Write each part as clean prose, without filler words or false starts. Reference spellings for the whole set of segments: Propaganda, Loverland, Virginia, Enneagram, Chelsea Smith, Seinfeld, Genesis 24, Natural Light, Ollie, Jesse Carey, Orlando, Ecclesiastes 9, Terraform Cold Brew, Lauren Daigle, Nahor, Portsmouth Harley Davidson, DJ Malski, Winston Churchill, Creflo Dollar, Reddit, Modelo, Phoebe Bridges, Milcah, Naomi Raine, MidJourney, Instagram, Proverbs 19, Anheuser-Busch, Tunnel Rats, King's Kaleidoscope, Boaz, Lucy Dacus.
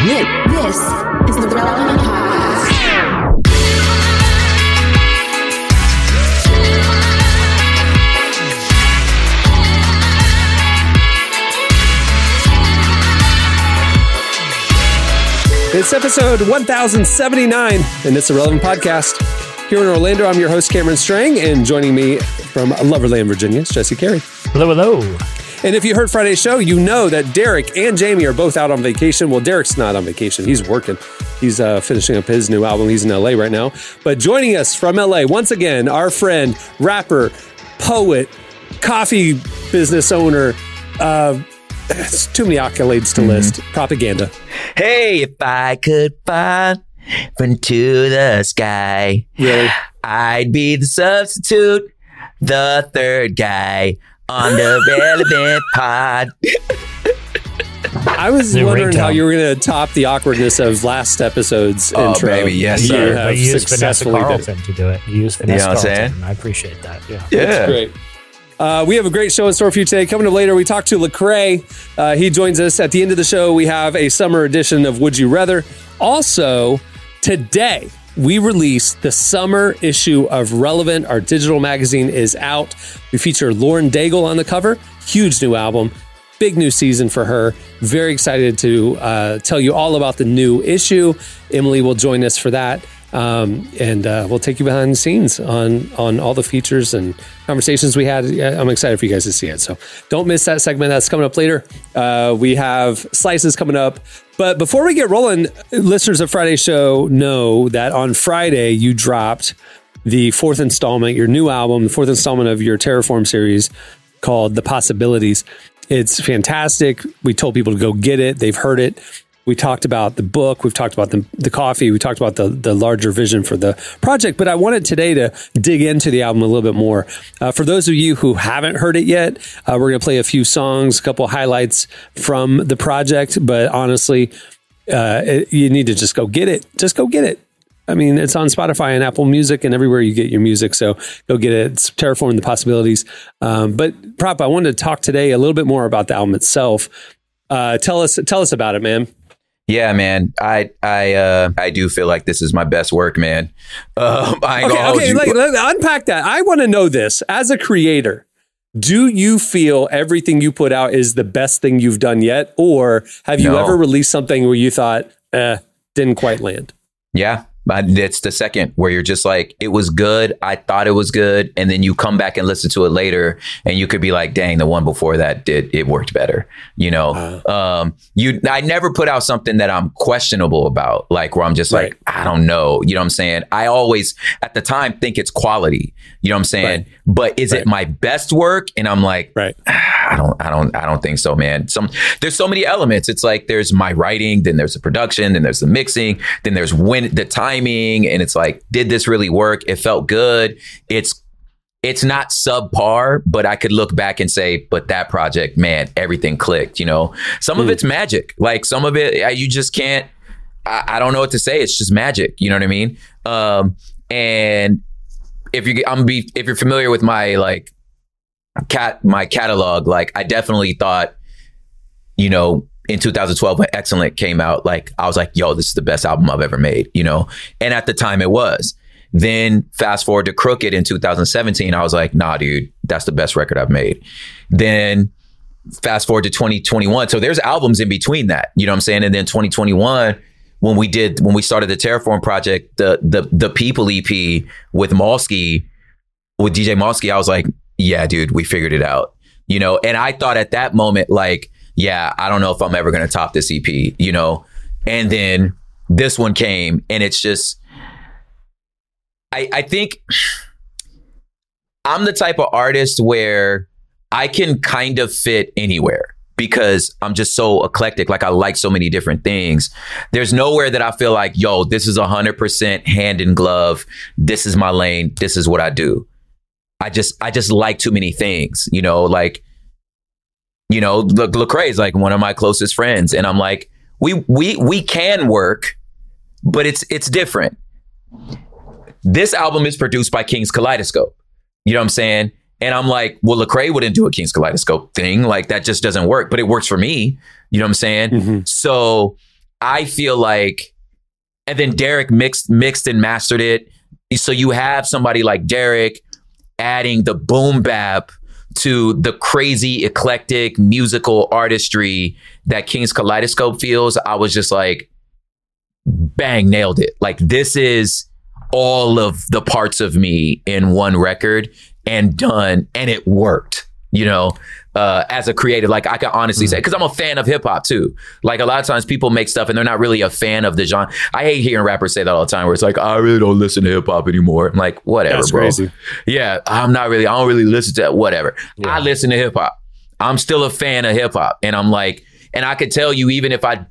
This is the Relevant Plus. It's episode 1079, and it's the Relevant Podcast. Here in Orlando, I'm your host, Cameron Strang, and joining me from Loverland, Virginia, is Jesse Carey. Hello, hello. And if you heard Friday's show, you know that Derek and Jamie are both out on vacation. Well, Derek's not on vacation. He's working. He's finishing up his new album. He's in L.A. right now. But joining us from L.A., once again, our friend, rapper, poet, coffee business owner, it's too many accolades to list. Propaganda. Hey, if I could fly into the sky, really? I'd be the substitute, the third guy on the Relevant Pod. I was wondering how you were going to top the awkwardness of last episode's intro. Oh, baby, yes, sir. But you used Vanessa Carlton to do it. You used Vanessa Carlton. I appreciate that. Yeah. That's great. We have a great show in store for you today. Coming up later, we talk to Lecrae. He joins us at the end of the show. We have a summer edition of Would You Rather. Also, today, we released the summer issue of Relevant. Our digital magazine is out. We feature Lauren Daigle on the cover. Huge new album. Big new season for her. Very excited to tell you all about the new issue. Emily will join us for that. And we'll take you behind the scenes on all the features and conversations we had. I'm excited for you guys to see it. So don't miss that segment. That's coming up later. We have slices coming up. But before we get rolling, listeners of Friday's show know that on Friday you dropped the fourth installment, your new album, the fourth installment of your Terraform series called The Possibilities. It's fantastic. We told people to go get it. They've heard it. We talked about the book. We've talked about the coffee. We talked about the larger vision for the project. But I wanted today to dig into the album a little bit more. For those of you who haven't heard it yet, we're going to play a few songs, a couple highlights from the project. But honestly, you need to just go get it. Just go get it. I mean, it's on Spotify and Apple Music and everywhere you get your music. So go get it. It's Terraform the Possibilities. But Prop, I wanted to talk today a little bit more about the album itself. Tell us about it, man. Yeah, man, I do feel like this is my best work, man. Let's unpack that. I want to know this. As a creator, do you feel everything you put out is the best thing you've done yet? Or have you ever released something where you thought, didn't quite land? Yeah, it's the second where you're just like, it was good. I thought it was good. And then you come back and listen to it later and you could be like, dang, the one before that it worked better. You know, I never put out something that I'm questionable about, like where I'm just like, I don't know. You know what I'm saying? I always at the time think it's quality. You know what I'm saying? Right. But is it my best work? And I'm like, I don't think so, man. There's so many elements. It's like there's my writing, then there's the production, then there's the mixing, then there's when the timing, and it's like, did this really work? It felt good. It's not subpar, but I could look back and say, but that project, man, everything clicked, you know? Some of it's magic. Like some of it, you just can't, I don't know what to say. It's just magic. You know what I mean? And if you're familiar with my like my catalog, like I definitely thought, you know, in 2012 when Excellent came out, like I was like, yo, this is the best album I've ever made, you know? And at the time it was. Then fast forward to Crooked in 2017, I was like, nah, dude, that's the best record I've made. Then fast forward to 2021. So there's albums in between that, you know what I'm saying? And then 2021, when we started the Terraform project, the People EP with DJ Malski, I was like, yeah, dude, we figured it out, you know? And I thought at that moment, like, yeah, I don't know if I'm ever going to top this EP, you know? And then this one came and it's just, I think I'm the type of artist where I can kind of fit anywhere because I'm just so eclectic. Like I like so many different things. There's nowhere that I feel like, yo, this is 100% hand in glove. This is my lane. This is what I do. I just like too many things, you know, like, you know, Lecrae is like one of my closest friends. And I'm like, we can work, but it's different. This album is produced by King's Kaleidoscope. You know what I'm saying? And I'm like, well, Lecrae wouldn't do a King's Kaleidoscope thing. Like that just doesn't work, but it works for me. You know what I'm saying? Mm-hmm. So I feel like, and then Derek mixed and mastered it. So you have somebody like Derek adding the boom bap to the crazy, eclectic musical artistry that King's Kaleidoscope feels. I was just like, bang, nailed it. Like, this is all of the parts of me in one record and done. And it worked, you know, as a creative. Like, I can honestly say, because I'm a fan of hip hop too. Like, a lot of times people make stuff and they're not really a fan of the genre. I hate hearing rappers say that all the time, where it's like, I really don't listen to hip hop anymore. I'm like, whatever, that's bro. Crazy. Yeah, I don't really listen to that, whatever. Yeah. I listen to hip hop. I'm still a fan of hip hop. And I'm like, and I could tell you, even if I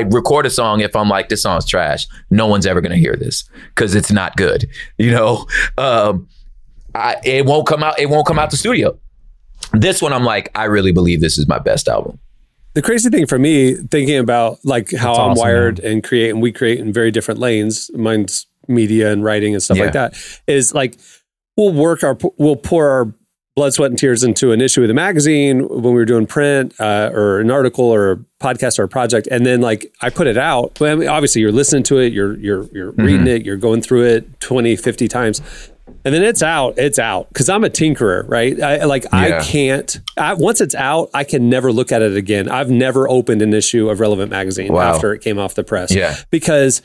record a song, if I'm like, this song's trash, no one's ever going to hear this because it's not good. You know, it won't come out the studio. This one, I'm like, I really believe this is my best album. The crazy thing for me, thinking about like how I'm wired, man, and create, and we create in very different lanes, mine's media and writing and stuff like that, is like, we'll pour our blood, sweat, and tears into an issue of the magazine when we were doing print or an article or a podcast or a project. And then like, I put it out. I mean, obviously you're listening to it, you're reading it, you're going through it 20, 50 times. And then it's out. Because I'm a tinkerer, right? Once it's out, I can never look at it again. I've never opened an issue of Relevant Magazine after it came off the press. Yeah. Because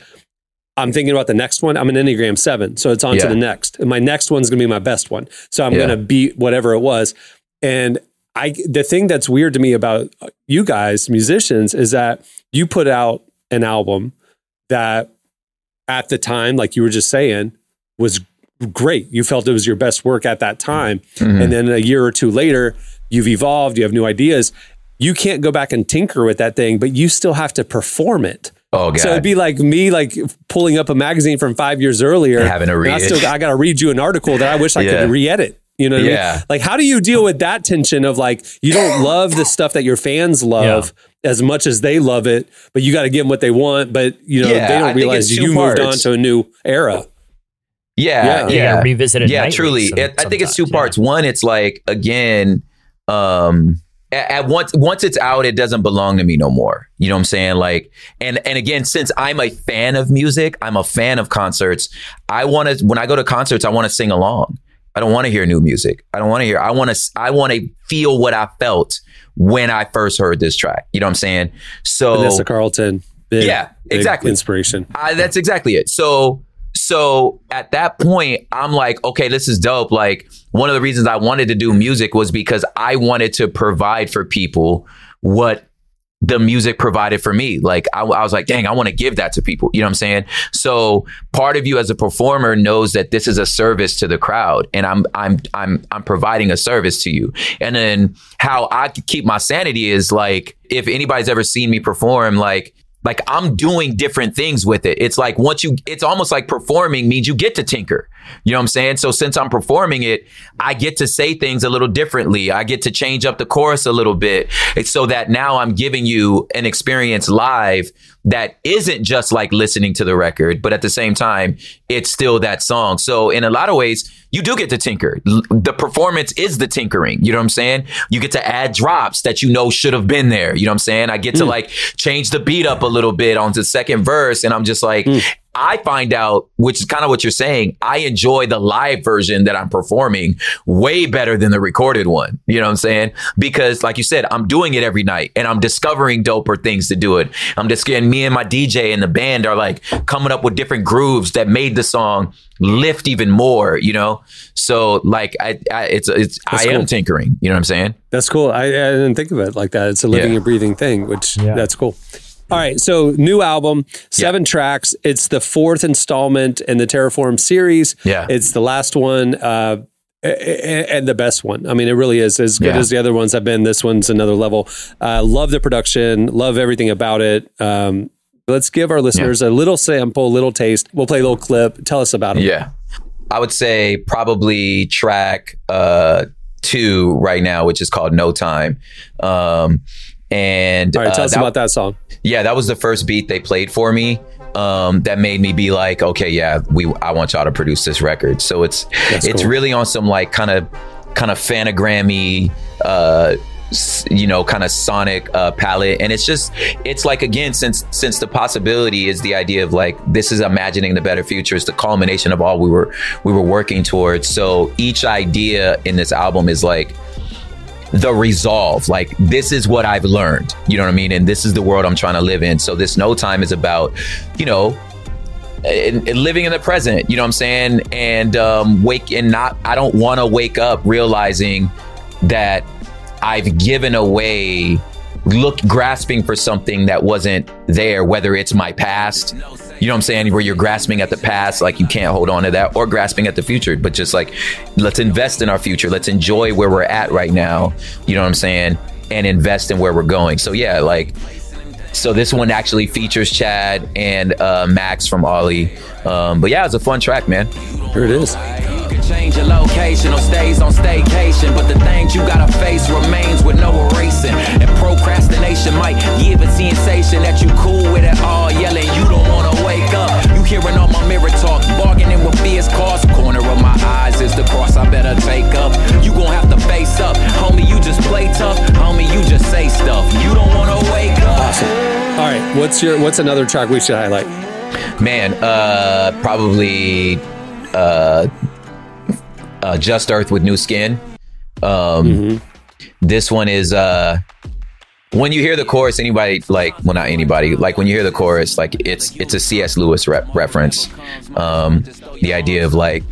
I'm thinking about the next one. I'm an Enneagram 7, so it's on to the next. And my next one's going to be my best one. So I'm going to beat whatever it was. And the thing that's weird to me about you guys, musicians, is that you put out an album that at the time, like you were just saying, was great. You felt it was your best work at that time. Mm-hmm. And then a year or two later, you've evolved, you have new ideas. You can't go back and tinker with that thing, but you still have to perform it. Oh, God. So it'd be like me, like pulling up a magazine from 5 years earlier. Having a read. I got to read you an article that I wish I could re-edit. You know what I mean? Like, how do you deal with that tension of like, you don't love the stuff that your fans love as much as they love it, but you got to give them what they want. But, you know, they don't realize you moved on to a new era. Yeah. Revisited. Yeah, truly. I think it's two parts. One, it's like, again, once it's out, it doesn't belong to me no more. You know what I'm saying? Like, and again, since I'm a fan of music, I'm a fan of concerts. When I go to concerts, I want to sing along. I don't want to hear new music. I want to feel what I felt when I first heard this track. You know what I'm saying? So Vanessa Carlton. Big exactly. Inspiration. That's exactly it. So at that point, I'm like, okay, this is dope. Like, one of the reasons I wanted to do music was because I wanted to provide for people what the music provided for me. Like, I was like, dang, I want to give that to people. You know what I'm saying? So part of you as a performer knows that this is a service to the crowd, and I'm providing a service to you. And then how I keep my sanity is like, if anybody's ever seen me perform, like I'm doing different things with it. It's like, it's almost like performing means you get to tinker. You know what I'm saying? So since I'm performing it, I get to say things a little differently. I get to change up the chorus a little bit. It's so that now I'm giving you an experience live that isn't just like listening to the record, but at the same time, it's still that song. So in a lot of ways, you do get to tinker. The performance is the tinkering. You know what I'm saying? You get to add drops that you know should have been there. You know what I'm saying? I get to like change the beat up a little bit on the second verse. And I'm just like, I find out, which is kind of what you're saying, I enjoy the live version that I'm performing way better than the recorded one. You know what I'm saying? Because like you said, I'm doing it every night and I'm discovering doper things to do it. I'm just getting, me and my DJ and the band are like coming up with different grooves that made the song lift even more, you know? So like, I am tinkering, you know what I'm saying? That's cool. I didn't think of it like that. It's a living and breathing thing, which that's cool. All right, so new album, 7 tracks. It's the 4th installment in the Terraform series. Yeah. It's the last one and the best one. I mean, it really is. As good as the other ones have been, this one's another level. Love the production. Love everything about it. Let's give our listeners a little sample, a little taste. We'll play a little clip. Tell us about it. Yeah. I would say probably track 2 right now, which is called No Time. And all right, tell us about that song. Yeah, that was the first beat they played for me. That made me be like, okay, yeah, I want y'all to produce this record. So it's really on some like kind of fanagrammy you know, kind of sonic palette. And it's just, it's like, again, since the possibility is the idea of like, this is imagining the better future. It's the culmination of all we were working towards. So each idea in this album is like the resolve, like, this is what I've learned, you know what I mean? And this is the world I'm trying to live in. So this No Time is about, you know, living in the present, you know what I'm saying? And I don't want to wake up realizing that I've given away, grasping for something that wasn't there, whether it's my past, you know what I'm saying? Where you're grasping at the past, like you can't hold on to that, or grasping at the future, but just like, let's invest in our future. Let's enjoy where we're at right now. You know what I'm saying? And invest in where we're going. So yeah, like, so this one actually features Chad and Max from Ollie. But yeah, it's a fun track, man. Here it is. Change your location or stays on staycation, but the things you gotta face remains with no erasing. And procrastination might give a sensation that you cool with it all, yelling you don't wanna wake up. You hearing all my mirror talk, bargaining with fears cost. Corner of my eyes is the cross I better take up. You gon' have to face up, homie, you just play tough, homie, you just say stuff. You don't wanna wake up. Awesome. All right, what's another track we should highlight? Man, probably Just Earth with New Skin. This one is when you hear the chorus, when you hear the chorus, like it's a C.S. Lewis reference. The idea of like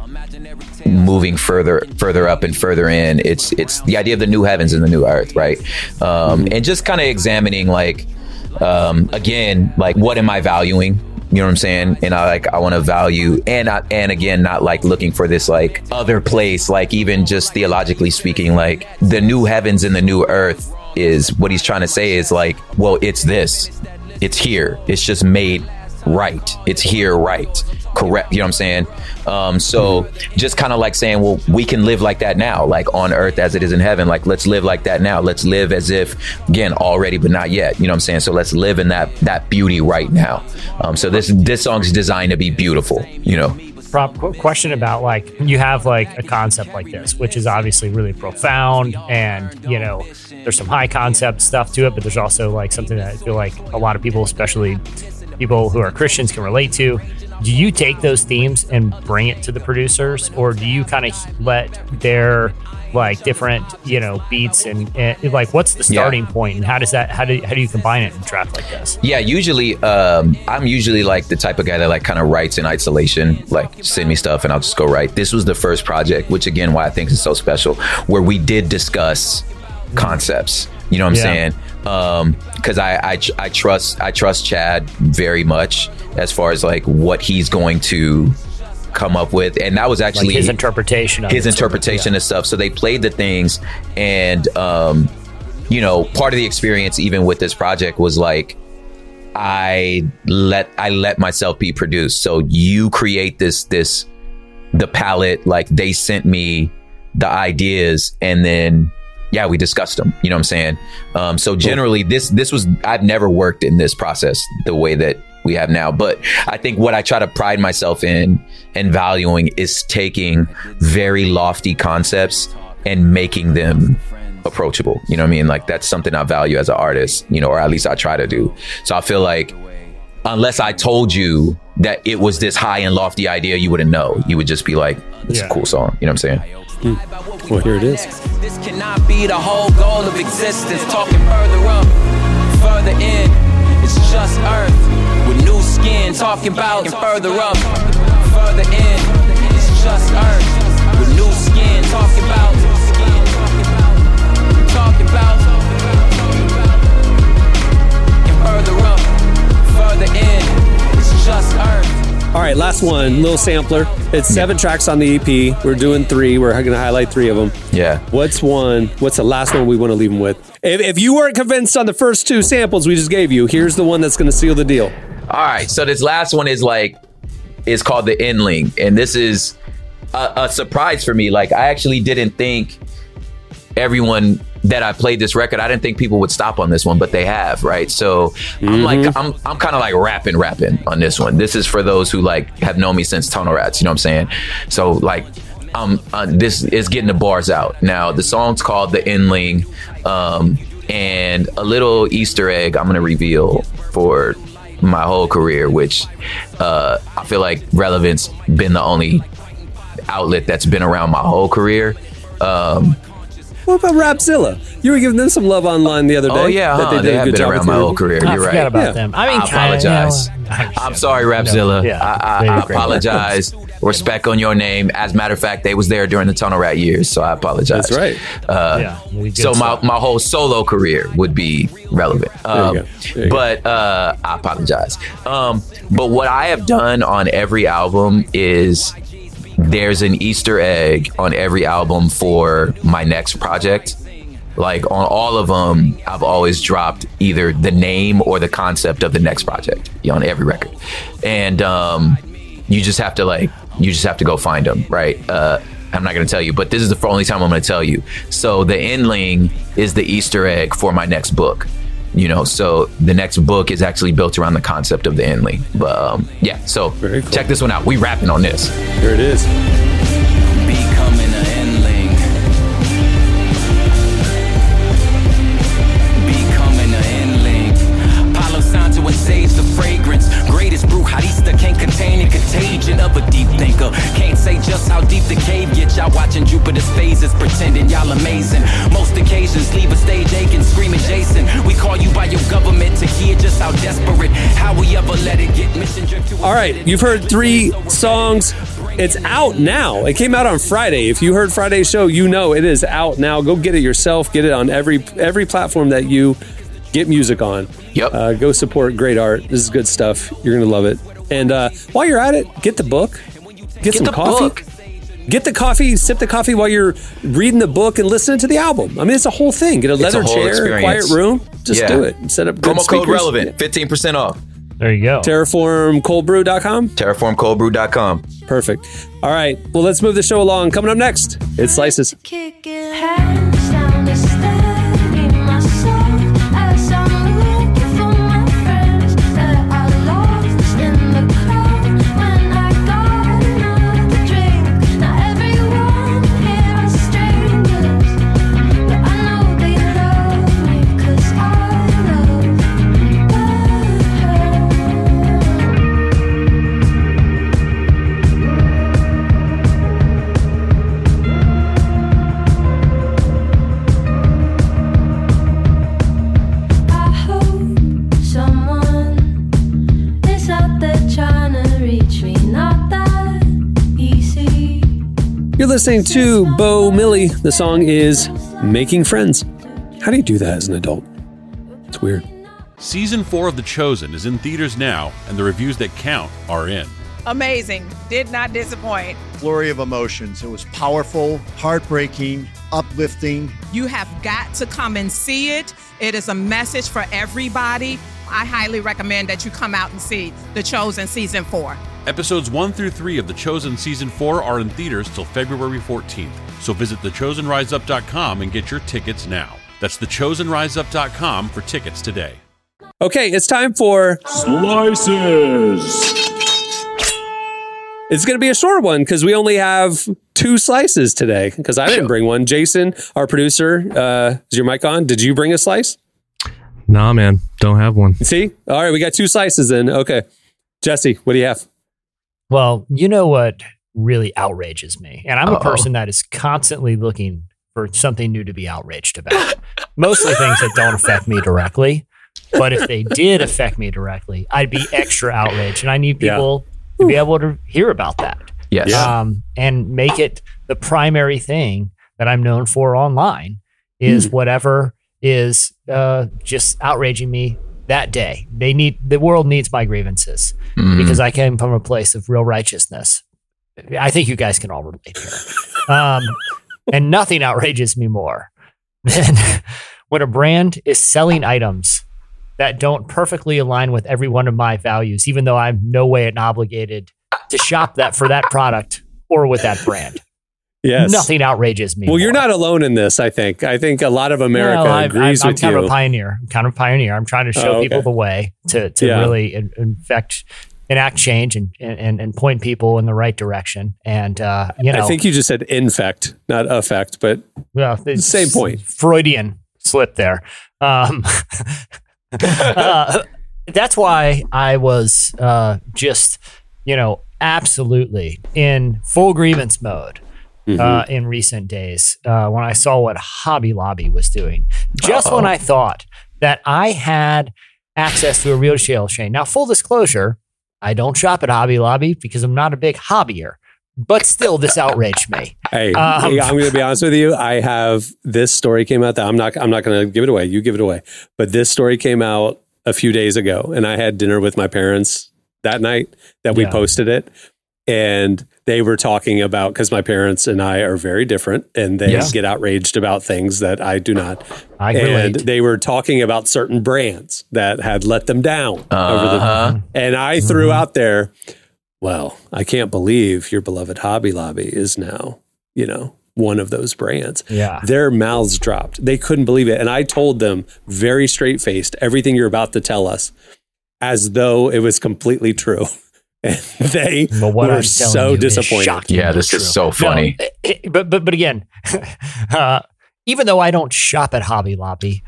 moving further up and further in. It's the idea of the new heavens and the new earth, right? And just kind of examining like again, like what am I valuing? You know what I'm saying? And I want to value and again, not like looking for this like other place, like even just theologically speaking, like the new heavens and the new earth is what he's trying to say is like, well, it's this, it's here. It's just made right. It's here. Right. Correct. You know what I'm saying? So just kind of like saying, well, we can live like that now, like on earth as it is in heaven. Like, let's live like that now. Let's live as if, again, already, but not yet. You know what I'm saying? So let's live in that beauty right now. So this song's designed to be beautiful, you know? Question about like, you have like a concept like this, which is obviously really profound, and you know, there's some high concept stuff to it, but there's also like something that I feel like a lot of people, especially people who are Christians, can relate to. Do you take those themes and bring it to the producers, or do you kind of let their like different, you know, beats and like what's the starting point, and how do you combine it in a track like this? Yeah, usually I'm usually like the type of guy that like kind of writes in isolation, like send me stuff and I'll just go write. This was the first project, which again, why I think is so special, where we did discuss concepts. You know what I'm saying? Because I trust Chad very much as far as like what he's going to come up with, and that was actually like his interpretation of stuff. So they played the things, and you know, part of the experience even with this project was like I let myself be produced. So you create the palette, like they sent me the ideas, and then. Yeah, we discussed them. You know what I'm saying? So generally, this was, I've never worked in this process the way that we have now. But I think what I try to pride myself in and valuing is taking very lofty concepts and making them approachable. You know what I mean? Like that's something I value as an artist, you know, or at least I try to do. So I feel like unless I told you that it was this high and lofty idea, you wouldn't know. You would just be like, it's a cool song. You know what I'm saying? Well, here it is. This cannot be the whole goal of existence. Talking further up, further in. It's just earth with new skin. Talking about further up, further in. It's just earth with new skin. Talking about, talking about, and further up, further in. It's just earth. All right, last one, little sampler. It's 7 tracks on the EP. We're doing 3. We're going to highlight 3 of them. Yeah. What's the last one we want to leave them with? If you weren't convinced on the first 2 samples we just gave you, here's the one that's going to seal the deal. All right, so this last one is like, it's called The Endling. And this is a surprise for me. Like, I actually didn't think everyone that I played this record, I didn't think people would stop on this one, but they have, right? So I'm like, I'm kind of like rapping on this one. This is for those who like have known me since Tunnel Rats, you know what I'm saying? So like, this is getting the bars out. Now, the song's called The Endling, and a little Easter egg I'm going to reveal for my whole career, which I feel like Relevant's been the only outlet that's been around my whole career. What about Rapzilla? You were giving them some love online the other day. Oh, yeah. That they have been around my whole career. You're right. I forgot about them. I mean, I apologize. I'm sorry, Rapzilla. No, yeah, I apologize. Respect on your name. As a matter of fact, they was there during the Tunnel Rat years, so I apologize. That's right. So my whole solo career would be Relevant. But I apologize. But what I have done on every album is... there's an Easter egg on every album for my next project. Like on all of them, I've always dropped either the name or the concept of the next project on every record. And you just have to go find them, right? I'm not going to tell you, but this is the only time I'm going to tell you. So The Endling is the Easter egg for my next book. You know, so the next book is actually built around the concept of the Endling. But yeah, so cool. Check this one out. We rapping on this. Here it is. Becoming an Endling. Becoming an Endling. Palo Santo saves the fragrance. Greatest brew, Harista can't contain a contagion of a deep thinker. Can't say just how deep the cave gets. Y'all watching Jupiter's phases, pretending y'all amazing. Most occasions leave a stage aching, screaming Jason. We call you by your government to hear just how desperate, how we ever let it get mission drift to. All right, you've heard 3 songs. It's out now. It came out on Friday. If you heard Friday's show, you know it is out now. Go get it yourself. Get it on every platform that you get music on. Yep. Go support great art. This is good stuff. You're going to love it. And while you're at it, get the book. Get some coffee. Book. Get the coffee. Sip the coffee while you're reading the book and listening to the album. I mean, it's a whole thing. Get a leather chair, experience. Quiet room. Just do it. Set up promo code Relevant. 15% off. There you go. TerraformColdBrew.com. TerraformColdBrew.com. Perfect. All right. Well, let's move the show along. Coming up next, it's Slices. Kick it down the stairs. You're listening to Bo Millie. The song is Making Friends. How do you do that as an adult? It's weird. Season 4 of The Chosen is in theaters now, and the reviews that count are in. Amazing. Did not disappoint. Flurry of emotions. It was powerful, heartbreaking, uplifting. You have got to come and see it. It is a message for everybody. I highly recommend that you come out and see The Chosen Season 4. Episodes 1 through 3 of The Chosen Season 4 are in theaters till February 14th, so visit thechosenriseup.com and get your tickets now. That's thechosenriseup.com for tickets today. Okay, it's time for Slices! It's going to be a short one because we only have 2 slices today because I didn't bring one. Jason, our producer, is your mic on? Did you bring a slice? Nah, man. Don't have one. See? All right, we got 2 slices then. Okay. Jesse, what do you have? Well, you know what really outrages me? And I'm a person that is constantly looking for something new to be outraged about. Mostly things that don't affect me directly. But if they did affect me directly, I'd be extra outraged. And I need people to be able to hear about that. Yes. And make it the primary thing that I'm known for online is whatever is just outraging me that day. The world needs my grievances because I came from a place of real righteousness. I think you guys can all relate here. And nothing outrages me more than when a brand is selling items that don't perfectly align with every one of my values, even though I'm no way obligated to shop that for that product or with that brand. Yes. Nothing outrages me. Well, you're not alone in this, I think. I think a lot of America agrees with you. I'm kind of a pioneer. I'm trying to show people the way to really infect enact change and point people in the right direction. And, you know, I think you just said infect, not affect, but well, same point. Freudian slip there. That's why I was just, you know, absolutely in full grievance mode. Mm-hmm. In recent days, when I saw what Hobby Lobby was doing, just when I thought that I had access to a real shale chain. Now, full disclosure, I don't shop at Hobby Lobby because I'm not a big hobbyer, but still this outraged me. Hey, I'm going to be honest with you. I have this story came out that I'm not going to give it away. You give it away. But this story came out a few days ago and I had dinner with my parents that night that we posted it. And they were talking about, because my parents and I are very different and they get outraged about things that I do not. I relate. And they were talking about certain brands that had let them down. Over the, and I threw out there, well, I can't believe your beloved Hobby Lobby is now, you know, one of those brands. Yeah. Their mouths dropped. They couldn't believe it. And I told them very straight-faced, everything you're about to tell us, as though it was completely true. And they were so disappointed. Yeah, this is so funny. No, but again, even though I don't shop at Hobby Lobby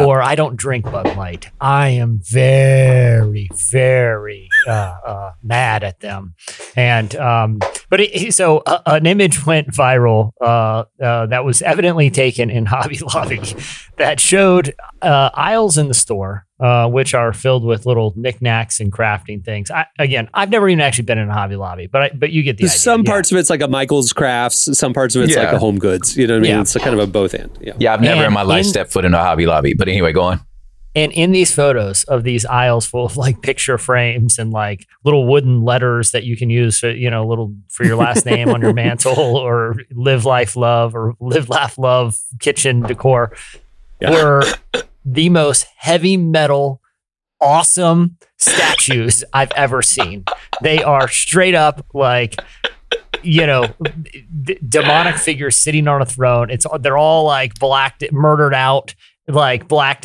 or I don't drink Bud Light, I am very, very mad at them. And so an image went viral that was evidently taken in Hobby Lobby that showed aisles in the store. Which are filled with little knickknacks and crafting things. I've never even actually been in a Hobby Lobby, but you get the idea. Some parts of it's like a Michael's Crafts, some parts of it's like a Home Goods. You know what I mean? Yeah. It's kind of a both end. Yeah, I've never in my life stepped foot in a Hobby Lobby. But anyway, go on. And in these photos of these aisles full of like picture frames and like little wooden letters that you can use for, you know, little for your last name on your mantle or live, life, love or live, laugh, love kitchen decor were... the most heavy metal, awesome statues I've ever seen. They are straight up like, you know, demonic figures sitting on a throne. They're all like blacked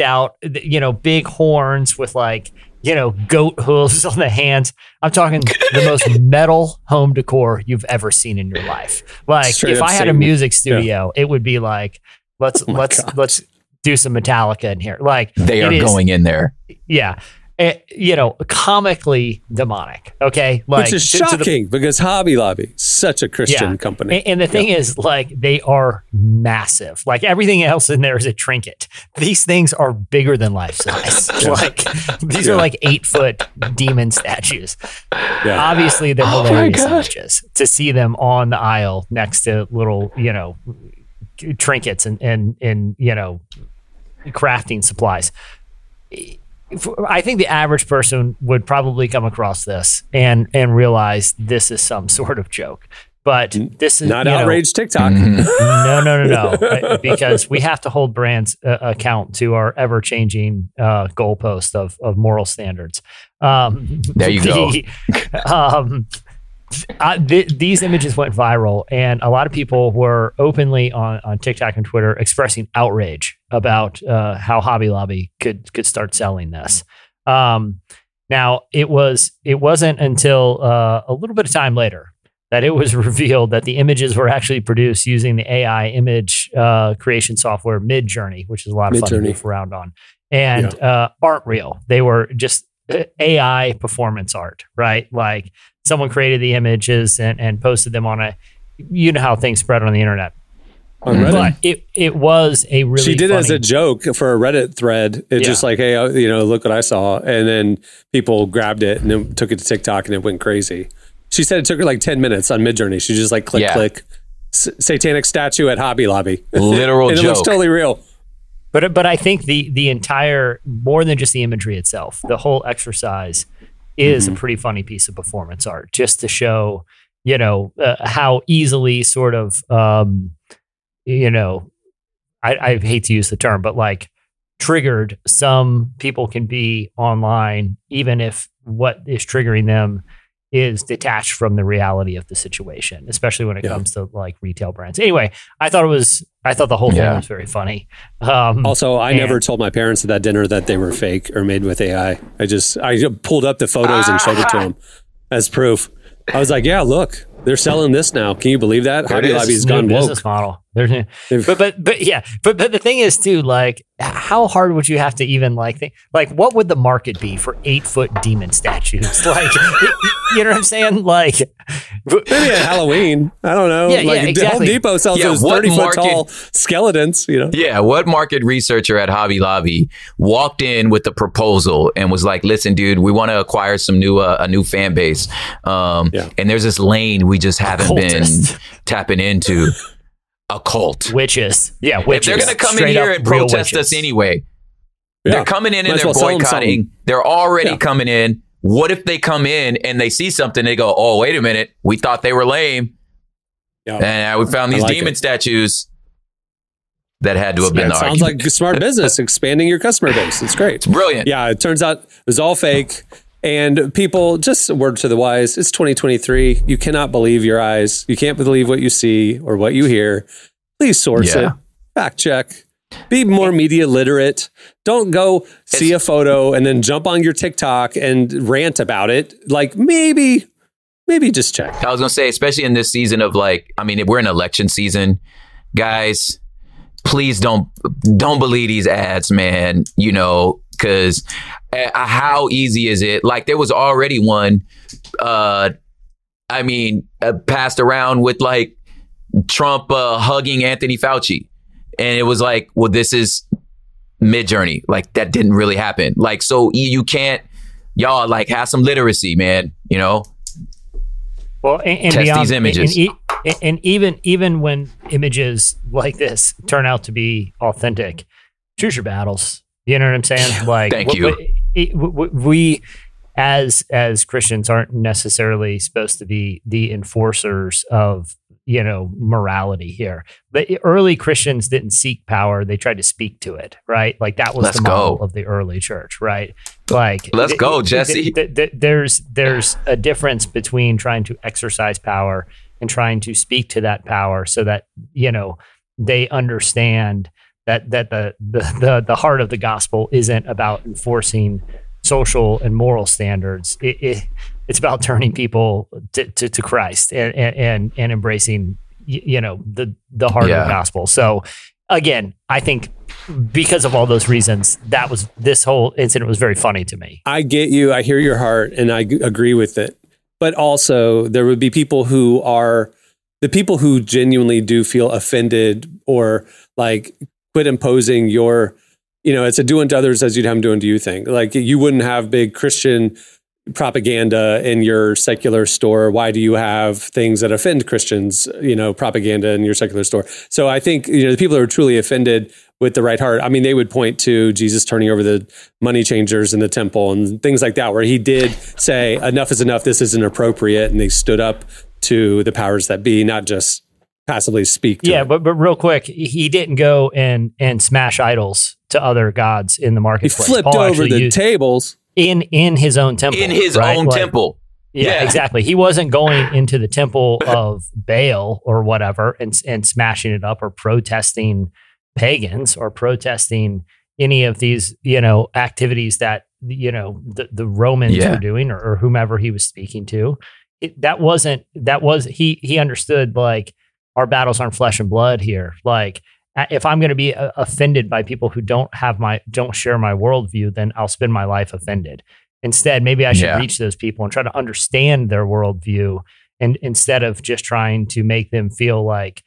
out, you know, big horns with like, you know, goat hooves on the hands. I'm talking the most metal home decor you've ever seen in your life. Like straight if I had a music studio, it would be like, let's do some Metallica in here. Like they are going in there. Yeah. You know, comically demonic. Okay. Like, which is shocking because Hobby Lobby, such a Christian company. And the thing is like, they are massive. Like everything else in there is a trinket. These things are bigger than life size. Like these are like 8-foot demon statues. Yeah. Obviously they're hilarious images to see them on the aisle next to little, you know, trinkets and you know, crafting supplies. I think the average person would probably come across this and realize this is some sort of joke. But this is not outrage TikTok. No, because we have to hold brands account to our ever changing goalpost of moral standards. There you go. These images went viral and a lot of people were openly on TikTok and Twitter expressing outrage about how Hobby Lobby could start selling this. Now, it wasn't until a little bit of time later that it was revealed that the images were actually produced using the AI image creation software MidJourney, which is a lot of fun to move around on, and art reel. They were just AI performance art, right? Like someone created the images and posted them on a, you know how things spread on the internet. On Reddit. But it was a really she did funny, it as a joke for a Reddit thread. It's just like, hey, you know, look what I saw. And then people grabbed it and then took it to TikTok and it went crazy. She said it took her like 10 minutes on MidJourney. She just like click. Satanic statue at Hobby Lobby. Literal and joke. It looks totally real. But I think the entire, more than just the imagery itself, the whole exercise is a pretty funny piece of performance art, just to show, you know, how easily sort of, you know, I hate to use the term, but like triggered some people can be online, even if what is triggering them is detached from the reality of the situation, especially when it comes to like retail brands. Anyway, I thought the whole thing was very funny. Also, I never told my parents at that dinner that they were fake or made with AI. I pulled up the photos and showed it to them as proof. I was like, yeah, look, they're selling this now. Can you believe that? Hobby Lobby's gone woke. Business model. But the thing is too, like, how hard would you have to even like think, like, what would the market be for 8-foot demon statues? Like, you know what I'm saying? Like, maybe at Halloween. I don't know. Yeah, like, yeah, exactly. Home Depot sells those 30-foot tall skeletons. You know? Yeah. What market researcher at Hobby Lobby walked in with the proposal and was like, "Listen, dude, we want to acquire some a new fan base, and there's this lane we just haven't been tapping into." A cult. Witches. Yeah, witches. If they're going to come in here and protest us anyway. Yeah. They're coming in and they're boycotting. They're already coming in. What if they come in and they see something, they go, oh, wait a minute. We thought they were lame. Yeah. And we found these demon statues that had to have been the argument. Sounds like smart business, expanding your customer base. It's great. It's brilliant. Yeah, it turns out it was all fake. And people, just a word to the wise, it's 2023. You cannot believe your eyes. You can't believe what you see or what you hear. Please source it. Fact check. Be more media literate. Don't go see a photo and then jump on your TikTok and rant about it. Like, maybe just check. I was going to say, especially in this season of like, I mean, we're in election season, guys, please don't believe these ads, man. You know, because how easy is it? Like, there was already one, passed around with like Trump hugging Anthony Fauci. And it was like, well, this is MidJourney. Like, that didn't really happen. Like, so you can't, y'all, like, have some literacy, man, you know? Well, and test beyond, these images. And even when images like this turn out to be authentic, choose your battles. You know what I'm saying? Like, we as Christians aren't necessarily supposed to be the enforcers of, you know, morality here. But early Christians didn't seek power. They tried to speak to it, right? Like, that was the model of the early church, right? Like, let's go, Jesse. There's a difference between trying to exercise power and trying to speak to that power so that, you know, they understand that the heart of the gospel isn't about enforcing social and moral standards. It's about turning people to Christ and embracing, you know, the heart of the gospel. So again, I think because of all those reasons, this whole incident was very funny to me. I get you. I hear your heart and I agree with it. But also there would be people who are the people who genuinely do feel offended or like, quit imposing your, you know, it's a do unto others as you'd have them do unto you thing. Like, you wouldn't have big Christian propaganda in your secular store. Why do you have things that offend Christians, you know, propaganda in your secular store? So I think, you know, the people who are truly offended with the right heart, I mean, they would point to Jesus turning over the money changers in the temple and things like that, where he did say, enough is enough, this isn't appropriate. And they stood up to the powers that be, not just passively speak to it. But real quick, he didn't go and smash idols to other gods in the marketplace. He flipped over the tables in his own temple. In his own temple. Yeah, exactly. He wasn't going into the temple of Baal or whatever and smashing it up or protesting pagans or protesting any of these, you know, activities that, you know, the Romans were doing or whomever he was speaking to. He understood, like, our battles aren't flesh and blood here. Like, if I'm going to be offended by people who don't share my worldview, then I'll spend my life offended. Instead, maybe I should reach those people and try to understand their worldview, and instead of just trying to make them feel like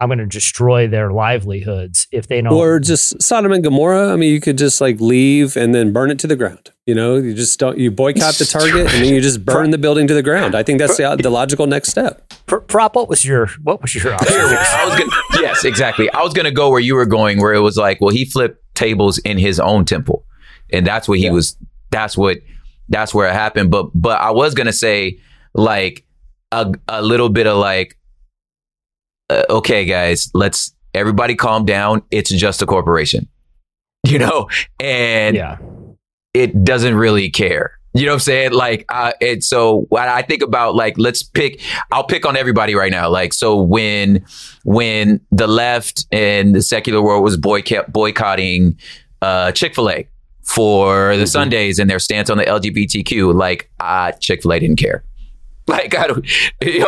I'm going to destroy their livelihoods if they don't. Or just Sodom and Gomorrah. I mean, you could just like leave and then burn it to the ground. You know, you just don't, you boycott the target and then you just burn the building to the ground. I think that's the logical next step. Prop, what was your option? Yes, exactly. I was going to go where you were going, where it was like, well, he flipped tables in his own temple. And that's what he was, that's where it happened. But I was going to say like a little bit of like, okay, guys, let's everybody calm down. It's just a corporation, you know, and it doesn't really care. You know what I'm saying? Like, and so what I think about, like, I'll pick on everybody right now. Like, so when the left and the secular world was boycotting Chick-fil-A for the mm-hmm. Sundays and their stance on the LGBTQ, like, Chick-fil-A didn't care. Like, you know what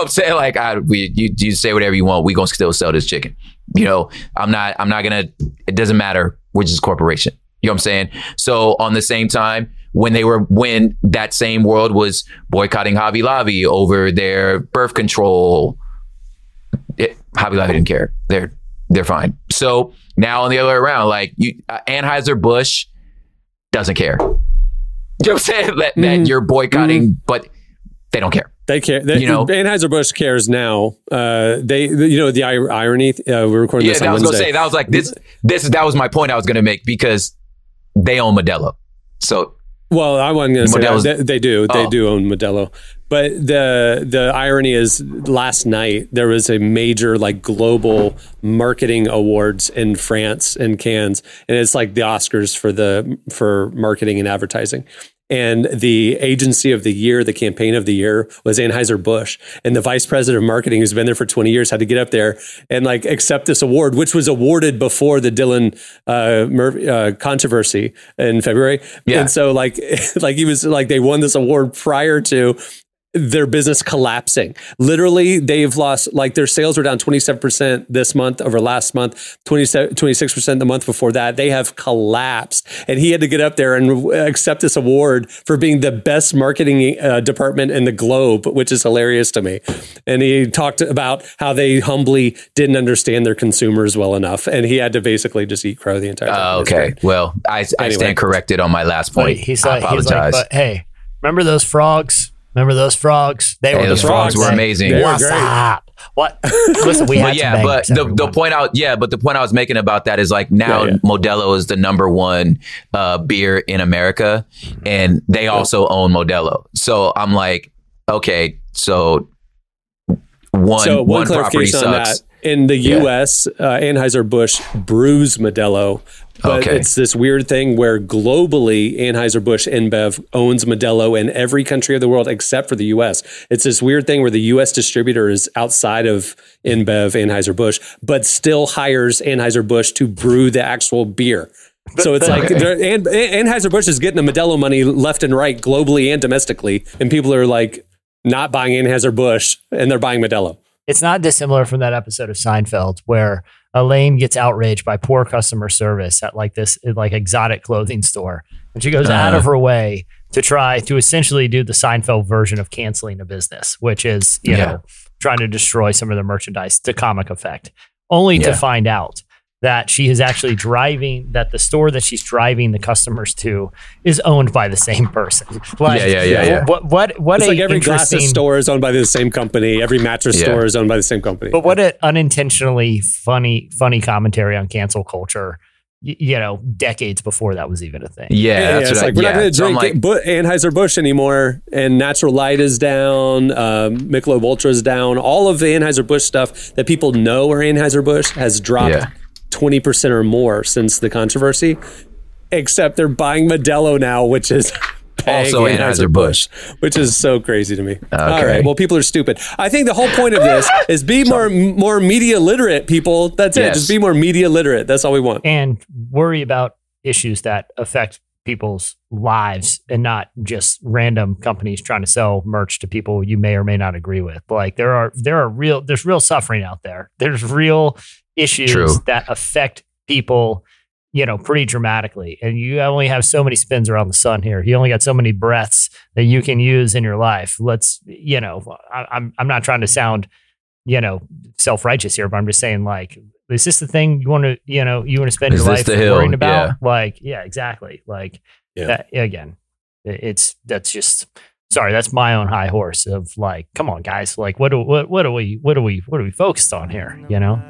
I'm saying? Like, you say whatever you want. We gonna still sell this chicken. You know, I'm not gonna, it doesn't matter which is corporation. You know what I'm saying? So on the same time, when that same world was boycotting Hobby Lobby over their birth control, Hobby Lobby didn't care. They're fine. So now on the other way around, like, Anheuser-Busch doesn't care. You know what I'm saying? That you're boycotting, but they don't care. They care. Anheuser-Busch cares now. The irony. We're recording this on Wednesday. That was my point I was going to make, because they own Modelo. So. Well, I wasn't going to say that. They do own Modelo, but the irony is, last night there was a major, like, global marketing awards in France and Cannes, and it's like the Oscars for marketing and advertising. And the agency of the year, the campaign of the year, was Anheuser-Busch. And the vice president of marketing, who's been there for 20 years, had to get up there and, like, accept this award, which was awarded before the Dylan controversy in February. Yeah. And so, like he was like, they won this award prior to their business collapsing. Literally, they've lost, like, their sales were down 27% this month over last month, 26% the month before that. They have collapsed. And he had to get up there and accept this award for being the best marketing department in the globe, which is hilarious to me. And he talked about how they humbly didn't understand their consumers well enough. And he had to basically just eat crow the entire time. Okay. Well, I stand corrected on my last point. I apologize. But hey, remember those frogs? They were amazing. What's up? Listen, we had some bangers, but the point I was making about that is, like, now Modelo is the number one beer in America, and they also own Modelo. So I'm like, okay, so one property sucks. On that. In the U.S., Anheuser-Busch brews Modelo, but it's this weird thing where globally, Anheuser-Busch InBev owns Modelo in every country of the world except for the U.S. It's this weird thing where the U.S. distributor is outside of InBev, Anheuser-Busch, but still hires Anheuser-Busch to brew the actual beer. So it's like, Anheuser-Busch is getting the Modelo money left and right, globally and domestically, and people are, like, not buying Anheuser-Busch, and they're buying Modelo. It's not dissimilar from that episode of Seinfeld where Elaine gets outraged by poor customer service at, like, this, like, exotic clothing store. And she goes out of her way to try to essentially do the Seinfeld version of canceling a business, which is, you know, trying to destroy some of the merchandise to comic effect, only to find out that she is actually that the store that she's driving the customers to is owned by the same person. Like, What it's like every grocery store is owned by the same company. Every mattress store is owned by the same company. But what an unintentionally funny commentary on cancel culture, you know, decades before that was even a thing. We're not going to drink Anheuser-Busch anymore, and Natural Light is down, Michelob Ultra is down. All of the Anheuser-Busch stuff that people know are Anheuser-Busch has dropped 20% or more since the controversy, except they're buying Modelo now, which is also Anheuser-Busch, which is so crazy to me. Okay. All right. Well, people are stupid. I think the whole point of this is be more media literate, people. That's it. Just be more media literate. That's all we want. And worry about issues that affect people's lives and not just random companies trying to sell merch to people you may or may not agree with. Like, there's real suffering out there. There's real issues that affect people, you know, pretty dramatically. And you only have so many spins around the sun here. You only got so many breaths that you can use in your life. Let's, you know, I'm not trying to sound, you know, self-righteous here, but I'm just saying, like, is this the thing you want to spend your life worrying about? Yeah. Like, yeah, exactly. Like, that, again, that's my own high horse of, like, come on, guys. Like, what are we focused on here? You know?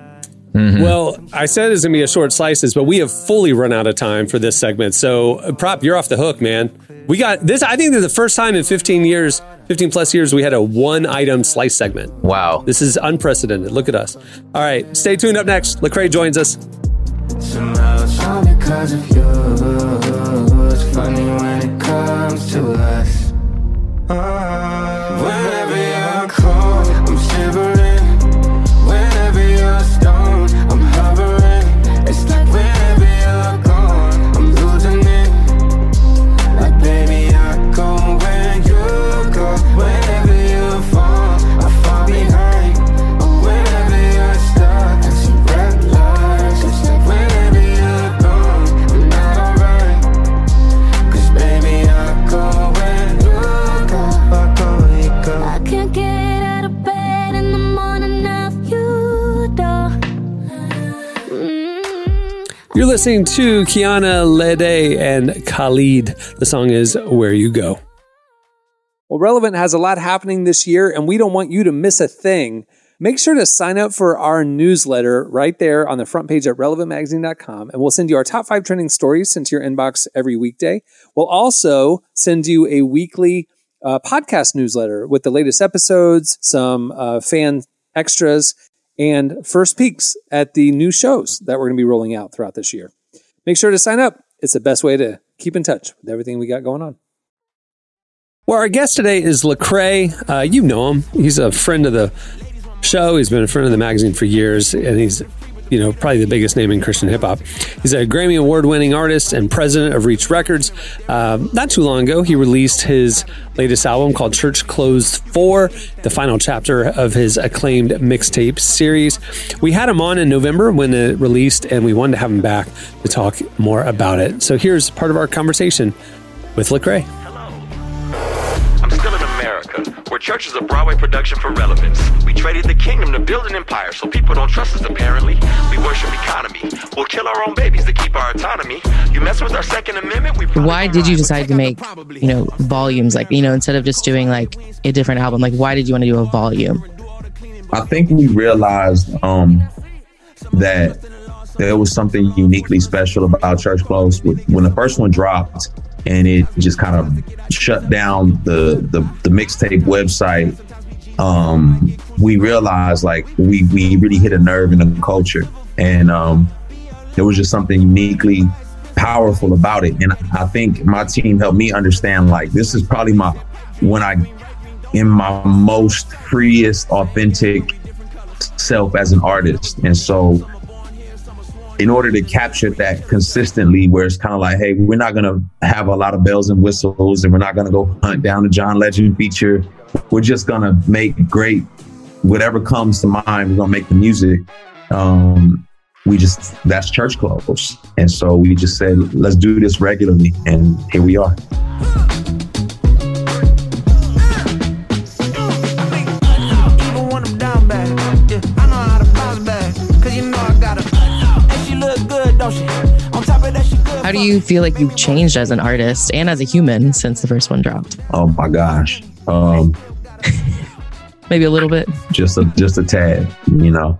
Mm-hmm. Well, I said it's going to be a short slices, but we have fully run out of time for this segment. So, Prop, you're off the hook, man. We got this. I think this is the first time in 15 plus years, we had a one-item slice segment. Wow. This is unprecedented. Look at us. All right. Stay tuned. Up next, Lecrae joins us. Somehow it's all because of you. It's funny when it comes to us. listening to Kiana Lede and Khalid. The song is Where You Go. Well, Relevant has a lot happening this year, and we don't want you to miss a thing. Make sure to sign up for our newsletter right there on the front page at relevantmagazine.com, and we'll send you our top 5 trending stories sent to your inbox every weekday. We'll also send you a weekly podcast newsletter with the latest episodes, some fan extras, and first peeks at the new shows that we're going to be rolling out throughout this year. Make sure to sign up. It's the best way to keep in touch with everything we got going on. Well, our guest today is Lecrae. You know him. He's a friend of the show. He's been a friend of the magazine for years, and he's, you know, probably the biggest name in Christian hip hop. He's a Grammy award-winning artist and president of Reach Records. Not too long ago, he released his latest album called Church Clothes 4, the final chapter of his acclaimed mixtape series. We had him on in November when it released, and we wanted to have him back to talk more about it. So here's part of our conversation with Lecrae. Hello. I'm still in America, where church is a Broadway production for relevance. We traded the kingdom to build an empire, so people don't trust us apparently. We worship economy. We'll kill our own babies to keep our autonomy. You mess with our Second Amendment, we... Why did you decide to make, you know, volumes, like, you know, instead of just doing like a different album? Like, why did you want to do a volume? I think we realized that there was something uniquely special about Church Clothes. When the first one dropped, and it just kind of shut down the mixtape website, we realized like we really hit a nerve in the culture. And there was just something uniquely powerful about it. And I think my team helped me understand, like, this is probably my most freest, authentic self as an artist. And so in order to capture that consistently, where it's kind of like, hey, we're not going to have a lot of bells and whistles, and we're not going to go hunt down a John Legend feature. We're just going to make great, whatever comes to mind, we're going to make the music. That's Church Clothes. And so we just said, let's do this regularly. And here we are. How do you feel like you've changed as an artist and as a human since the first one dropped? Oh my gosh. Maybe a little bit. Just a tad, you know.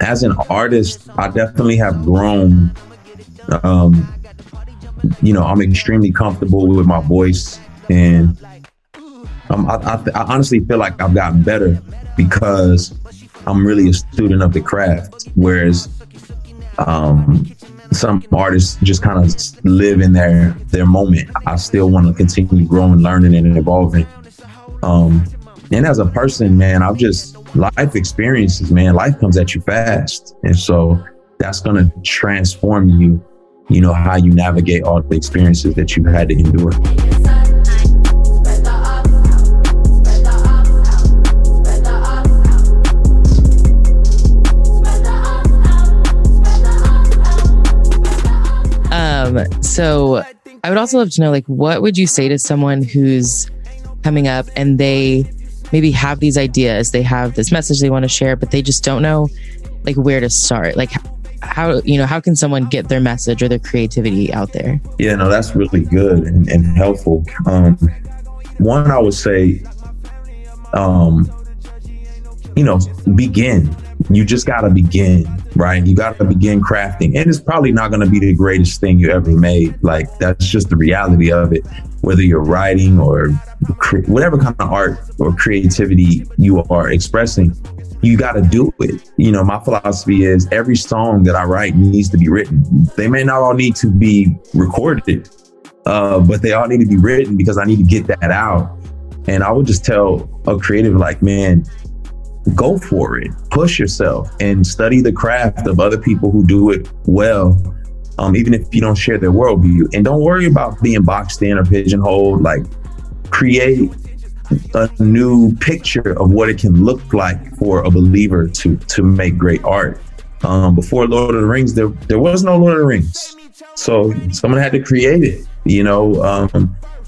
As an artist, I definitely have grown. You know, I'm extremely comfortable with my voice, and I honestly feel like I've gotten better because I'm really a student of the craft, whereas some artists just kind of live in their moment. I still want to continue growing, learning, and evolving. And as a person, man, I've just... life experiences, man, life comes at you fast. And so that's going to transform you, you know, how you navigate all the experiences that you had to endure. So I would also love to know, like, what would you say to someone who's coming up and they maybe have these ideas, they have this message they want to share, but they just don't know, like, where to start? Like, how, you know, how can someone get their message or their creativity out there? Yeah, no, that's really good and helpful. One, I would say, you know, begin. You just got to begin, right? You got to begin crafting. And it's probably not going to be the greatest thing you ever made. Like, that's just the reality of it. Whether you're writing or whatever kind of art or creativity you are expressing, you got to do it. You know, my philosophy is every song that I write needs to be written. They may not all need to be recorded, but they all need to be written because I need to get that out. And I would just tell a creative, like, man, go for it, push yourself, and study the craft of other people who do it well, even if you don't share their worldview. And don't worry about being boxed in or pigeonholed. Like, create a new picture of what it can look like for a believer to make great art. Before Lord of the Rings, there was no Lord of the Rings, so someone had to create it, you know.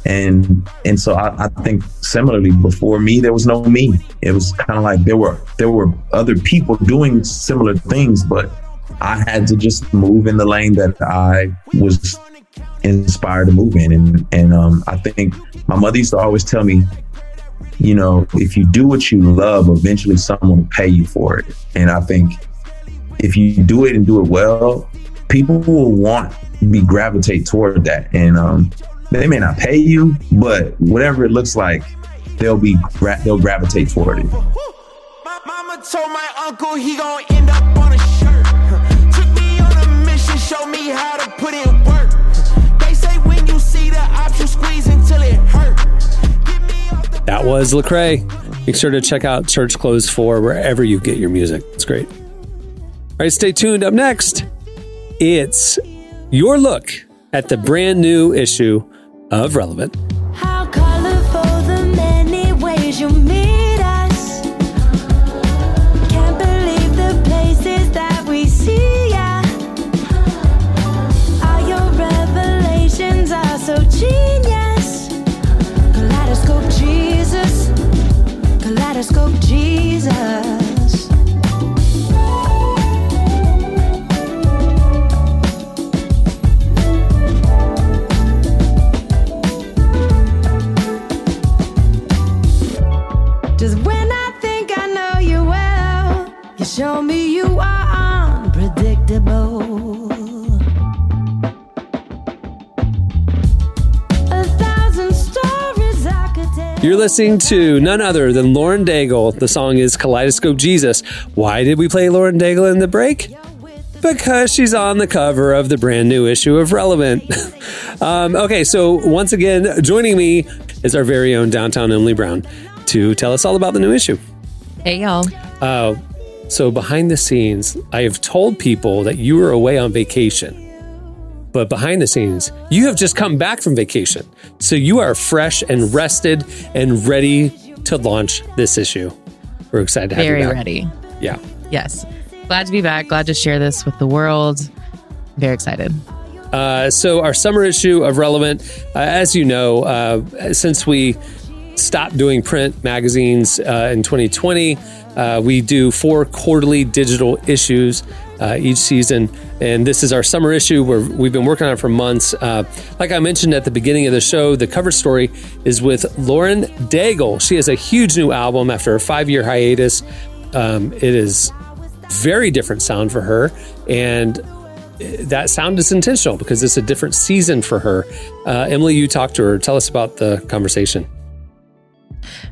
And so I think similarly, before me, there was no me. It was kind of like there were other people doing similar things, but I had to just move in the lane that I was inspired to move in. And I think my mother used to always tell me, you know, if you do what you love, eventually someone will pay you for it. And I think if you do it and do it well, people will gravitate toward that. And they may not pay you, but whatever it looks like, they'll gravitate toward it. My mama told my uncle he gonna end up on a shirt. Took me on a mission, showed me how to put in work. They say when you see the option, squeeze until it hurt. That was Lecrae. Make sure to check out Church Clothes 4 wherever you get your music. It's great. All right, stay tuned. Up next, it's your look at the brand new issue of Relevant. How colorful the many ways you meet us. Can't believe the places that we see ya. All your revelations are so genius. Kaleidoscope Jesus. Kaleidoscope Jesus. Show me you are unpredictable. A thousand stories I could tell. You're listening to none other than Lauren Daigle. The song is Kaleidoscope Jesus. Why did we play Lauren Daigle in the break? Because she's on the cover of the brand new issue of Relevant. Okay, so once again, joining me is our very own Downtown Emily Brown to tell us all about the new issue. Hey, y'all. Oh. So behind the scenes, I have told people that you were away on vacation. But behind the scenes, you have just come back from vacation. So you are fresh and rested and ready to launch this issue. We're excited to have you back. Very ready. Yeah. Yes. Glad to be back. Glad to share this with the world. Very excited. So our summer issue of Relevant, as you know, since we stopped doing print magazines in 2020, we do 4 quarterly digital issues each season, and this is our summer issue where we've been working on it for months. Like I mentioned at the beginning of the show, the cover story is with Lauren Daigle. She has a huge new album after a 5-year hiatus. It is very different sound for her, and that sound is intentional because it's a different season for her. Emily, you talked to her. Tell us about the conversation.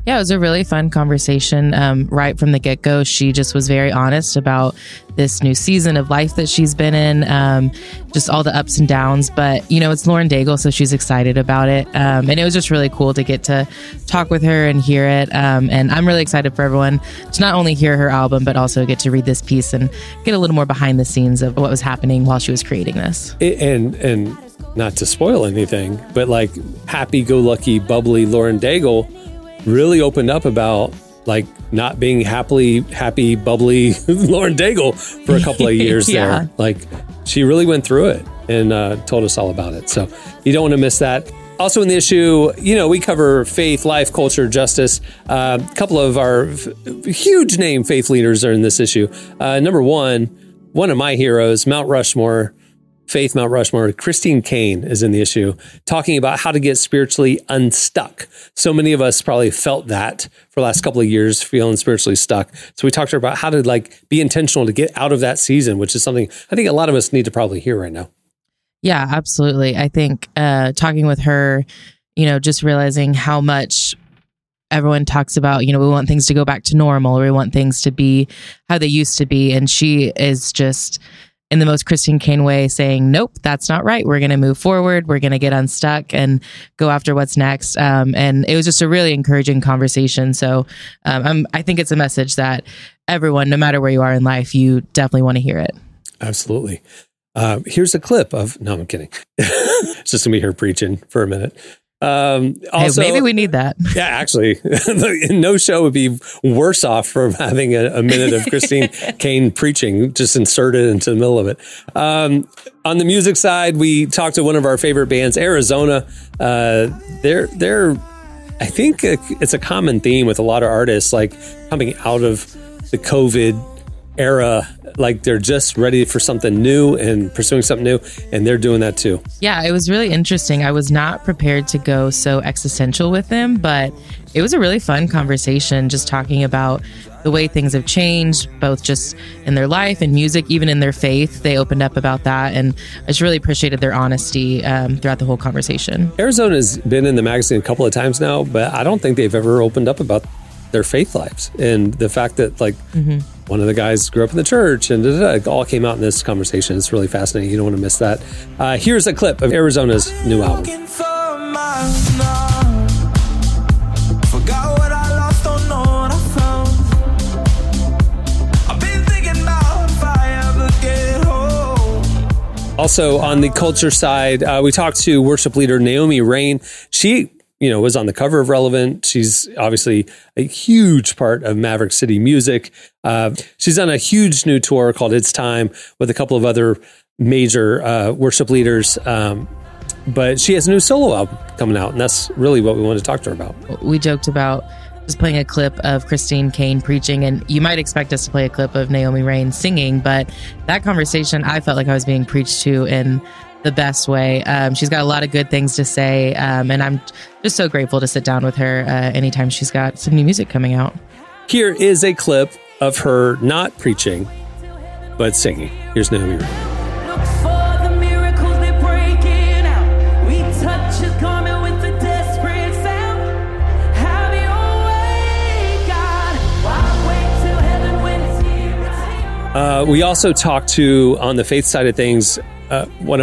Yeah, it was a really fun conversation. Right from the get-go, she just was very honest about this new season of life that she's been in, just all the ups and downs. But, you know, it's Lauren Daigle, so she's excited about it. And it was just really cool to get to talk with her and hear it. And I'm really excited for everyone to not only hear her album, but also get to read this piece and get a little more behind the scenes of what was happening while she was creating this. And not to spoil anything, but like happy-go-lucky, bubbly Lauren Daigle really opened up about like not being happy, bubbly Lauren Daigle for a couple of years yeah. there. Like she really went through it and told us all about it. So you don't want to miss that. Also in the issue, you know, we cover faith, life, culture, justice. A couple of our huge name faith leaders are in this issue. Number one of my heroes, Mount Rushmore, Christine Caine is in the issue talking about how to get spiritually unstuck. So many of us probably felt that for the last couple of years, feeling spiritually stuck. So we talked to her about how to like be intentional to get out of that season, which is something I think a lot of us need to probably hear right now. Yeah, absolutely. I think talking with her, you know, just realizing how much everyone talks about, you know, we want things to go back to normal. We want things to be how they used to be. And she is just in the most Christine Caine way saying, nope, that's not right. We're going to move forward. We're going to get unstuck and go after what's next. And it was just a really encouraging conversation. So I think it's a message that everyone, no matter where you are in life, you definitely want to hear it. Absolutely. Here's a clip of, no, I'm kidding. It's just going to be her preaching for a minute. Also, hey, maybe we need that. Yeah, actually, no show would be worse off from having a minute of Christine Caine preaching just inserted into the middle of it. On the music side, we talked to one of our favorite bands, Arizona. They're I think it's a common theme with a lot of artists, like coming out of the COVID era, like they're just ready for something new and pursuing something new, and they're doing that too. Yeah, it was really interesting. I was not prepared to go so existential with them, but it was a really fun conversation just talking about the way things have changed, both just in their life and music, even in their faith. They opened up about that, and I just really appreciated their honesty throughout the whole conversation. Arizona's been in the magazine a couple of times now, but I don't think they've ever opened up about their faith lives and the fact that like one of the guys grew up in the church and it all came out in this conversation. It's really fascinating. You don't want to miss that. Here's a clip of Arizona's new album. Also on the culture side, we talked to worship leader Naomi Raine. She was on the cover of Relevant. She's obviously a huge part of Maverick City music. She's on a huge new tour called It's Time with a couple of other major worship leaders. But she has a new solo album coming out, and that's really what we wanted to talk to her about. We joked about just playing a clip of Christine Caine preaching, and you might expect us to play a clip of Naomi Raine singing, but that conversation, I felt like I was being preached to in the best way. She's got a lot of good things to say, and I'm just so grateful to sit down with her anytime she's got some new music coming out. Here is a clip of her not preaching, but singing. Here's Naomi Raine. We also talked to, on the faith side of things, a friend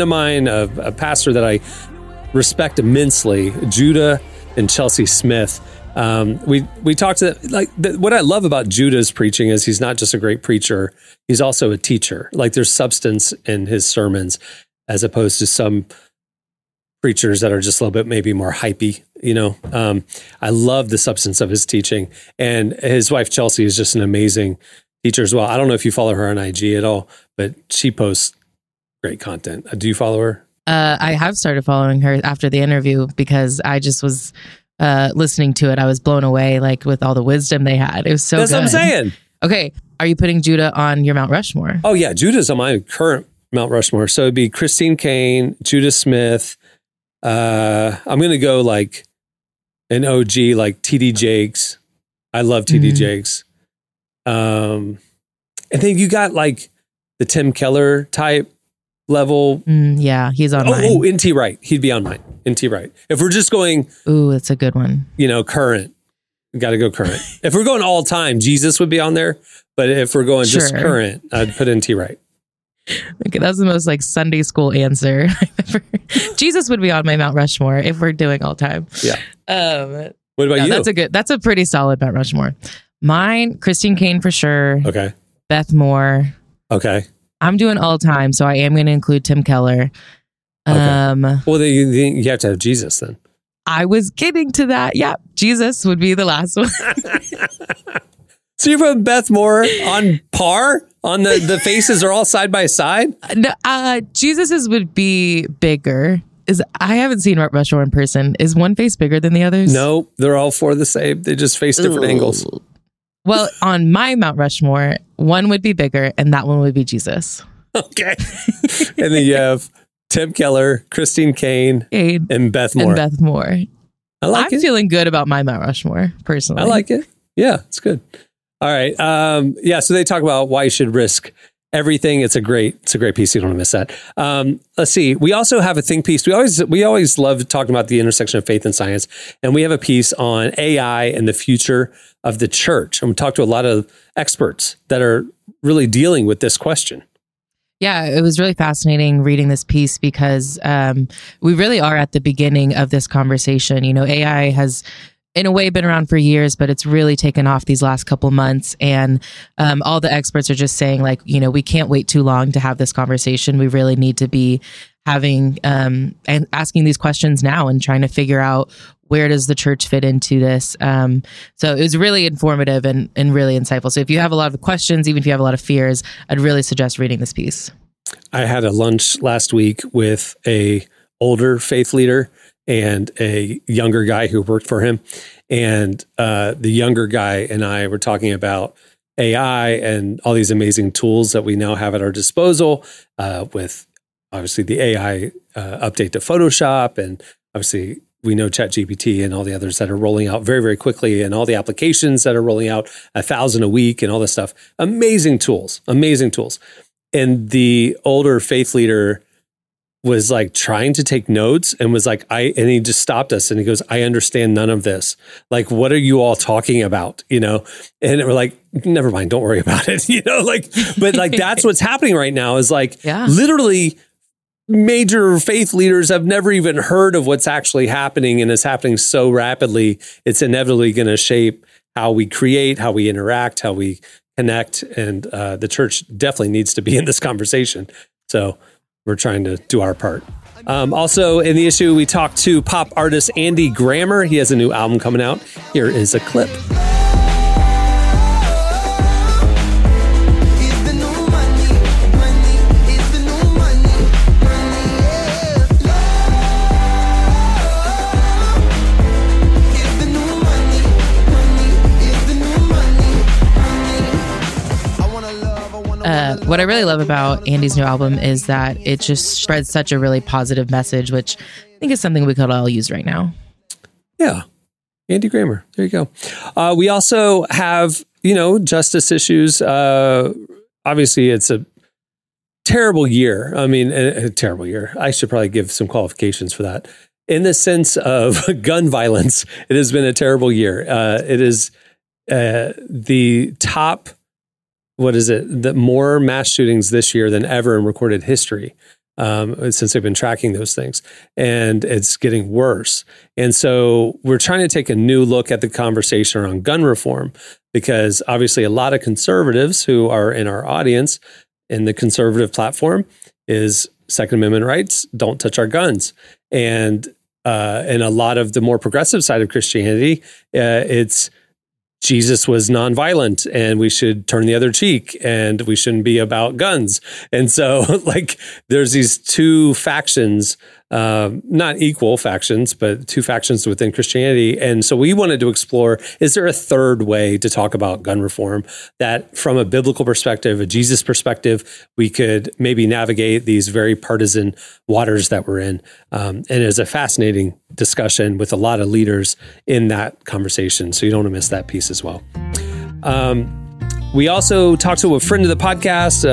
of mine, a pastor that I respect immensely, Judah and Chelsea Smith. We talked to them, what I love about Judah's preaching is he's not just a great preacher, he's also a teacher. Like there's substance in his sermons as opposed to some preachers that are just a little bit maybe more hypey, I love the substance of his teaching, and his wife Chelsea is just an amazing teacher as well. I don't know if you follow her on IG at all, but she posts great content. Do you follow her? I have started following her after the interview because I just was listening to it. I was blown away with all the wisdom they had. It was so good. That's what I'm saying. Okay. Are you putting Judah on your Mount Rushmore? Oh, yeah. Judah's on my current Mount Rushmore. So it'd be Christine Caine, Judah Smith. I'm going to go an OG, T.D. Jakes. I love T.D. Jakes. And then you got the Tim Keller type level. Yeah, he's on mine. Oh, NT Wright. He'd be on mine. NT Wright. If we're just going, ooh, that's a good one. Current. Got to go current. If we're going all time, Jesus would be on there. But if we're going just current, I'd put NT Wright. Okay, that's the most Sunday school answer I've ever. Jesus would be on my Mount Rushmore if we're doing all time. Yeah. What about you? That's a pretty solid Mount Rushmore. Mine, Christine Caine for sure. Okay. Beth Moore. Okay. I'm doing all time, so I am going to include Tim Keller. Okay. Well, then you have to have Jesus then. I was getting to that. Yeah, Jesus would be the last one. So you're putting Beth Moore on par? On the faces are all side by side? No, Jesus's would be bigger. I haven't seen Mount Rushmore in person. Is one face bigger than the others? No, they're all four the same. They just face different angles. Well, on my Mount Rushmore, one would be bigger, and that one would be Jesus. Okay. And then you have Tim Keller, Christine Caine, and Beth Moore. I'm feeling good about my Mount Rushmore, personally. I like it. Yeah, it's good. All right. So they talk about why you should risk everything. It's a great piece. You don't want to miss that. Let's see. We also have a think piece. We always love talking about the intersection of faith and science, and we have a piece on AI and the future of the church. And we talked to a lot of experts that are really dealing with this question. Yeah, it was really fascinating reading this piece because we really are at the beginning of this conversation. AI has, in a way, been around for years, but it's really taken off these last couple months. And all the experts are just saying, we can't wait too long to have this conversation. We really need to be having and asking these questions now and trying to figure out where does the church fit into this. So it was really informative and really insightful. So if you have a lot of questions, even if you have a lot of fears, I'd really suggest reading this piece. I had a lunch last week with an older faith leader and a younger guy who worked for him. And the younger guy and I were talking about AI and all these amazing tools that we now have at our disposal with obviously the AI update to Photoshop. And obviously we know ChatGPT and all the others that are rolling out very, very quickly, and all the applications that are rolling out 1,000 a week and all this stuff. Amazing tools, amazing tools. And the older faith leader was like trying to take notes and was like, and he just stopped us and he goes, I understand none of this. Like, what are you all talking about? You know? And we're like, never mind, don't worry about it. You know, like, but like, that's what's happening right now is like, literally major faith leaders have never even heard of what's actually happening, and it's happening so rapidly. It's inevitably going to shape how we create, how we interact, how we connect. And the church definitely needs to be in this conversation. So we're trying to do our part. Also in the issue, we talked to pop artist Andy Grammer. He has a new album coming out. Here is a clip. What I really love about Andy's new album is that it just spreads such a really positive message, which I think is something we could all use right now. Yeah. Andy Grammer. There you go. We also have, you know, justice issues. Obviously, it's a terrible year. I mean, a terrible year. I should probably give some qualifications for that. In the sense of gun violence, it has been a terrible year. It is the top... What is it? That more mass shootings this year than ever in recorded history since they've been tracking those things. And it's getting worse. And so we're trying to take a new look at the conversation around gun reform, because obviously a lot of conservatives who are in our audience in the conservative platform is Second Amendment rights, don't touch our guns. And a lot of the more progressive side of Christianity, it's Jesus was nonviolent and we should turn the other cheek and we shouldn't be about guns. And so like there's these two factions, not equal factions, but two factions within Christianity. And so we wanted to explore, is there a third way to talk about gun reform that from a biblical perspective, a Jesus perspective, we could maybe navigate these very partisan waters that we're in. And it was a fascinating discussion with a lot of leaders in that conversation. So you don't want to miss that piece as well. We also talked to a friend of the podcast.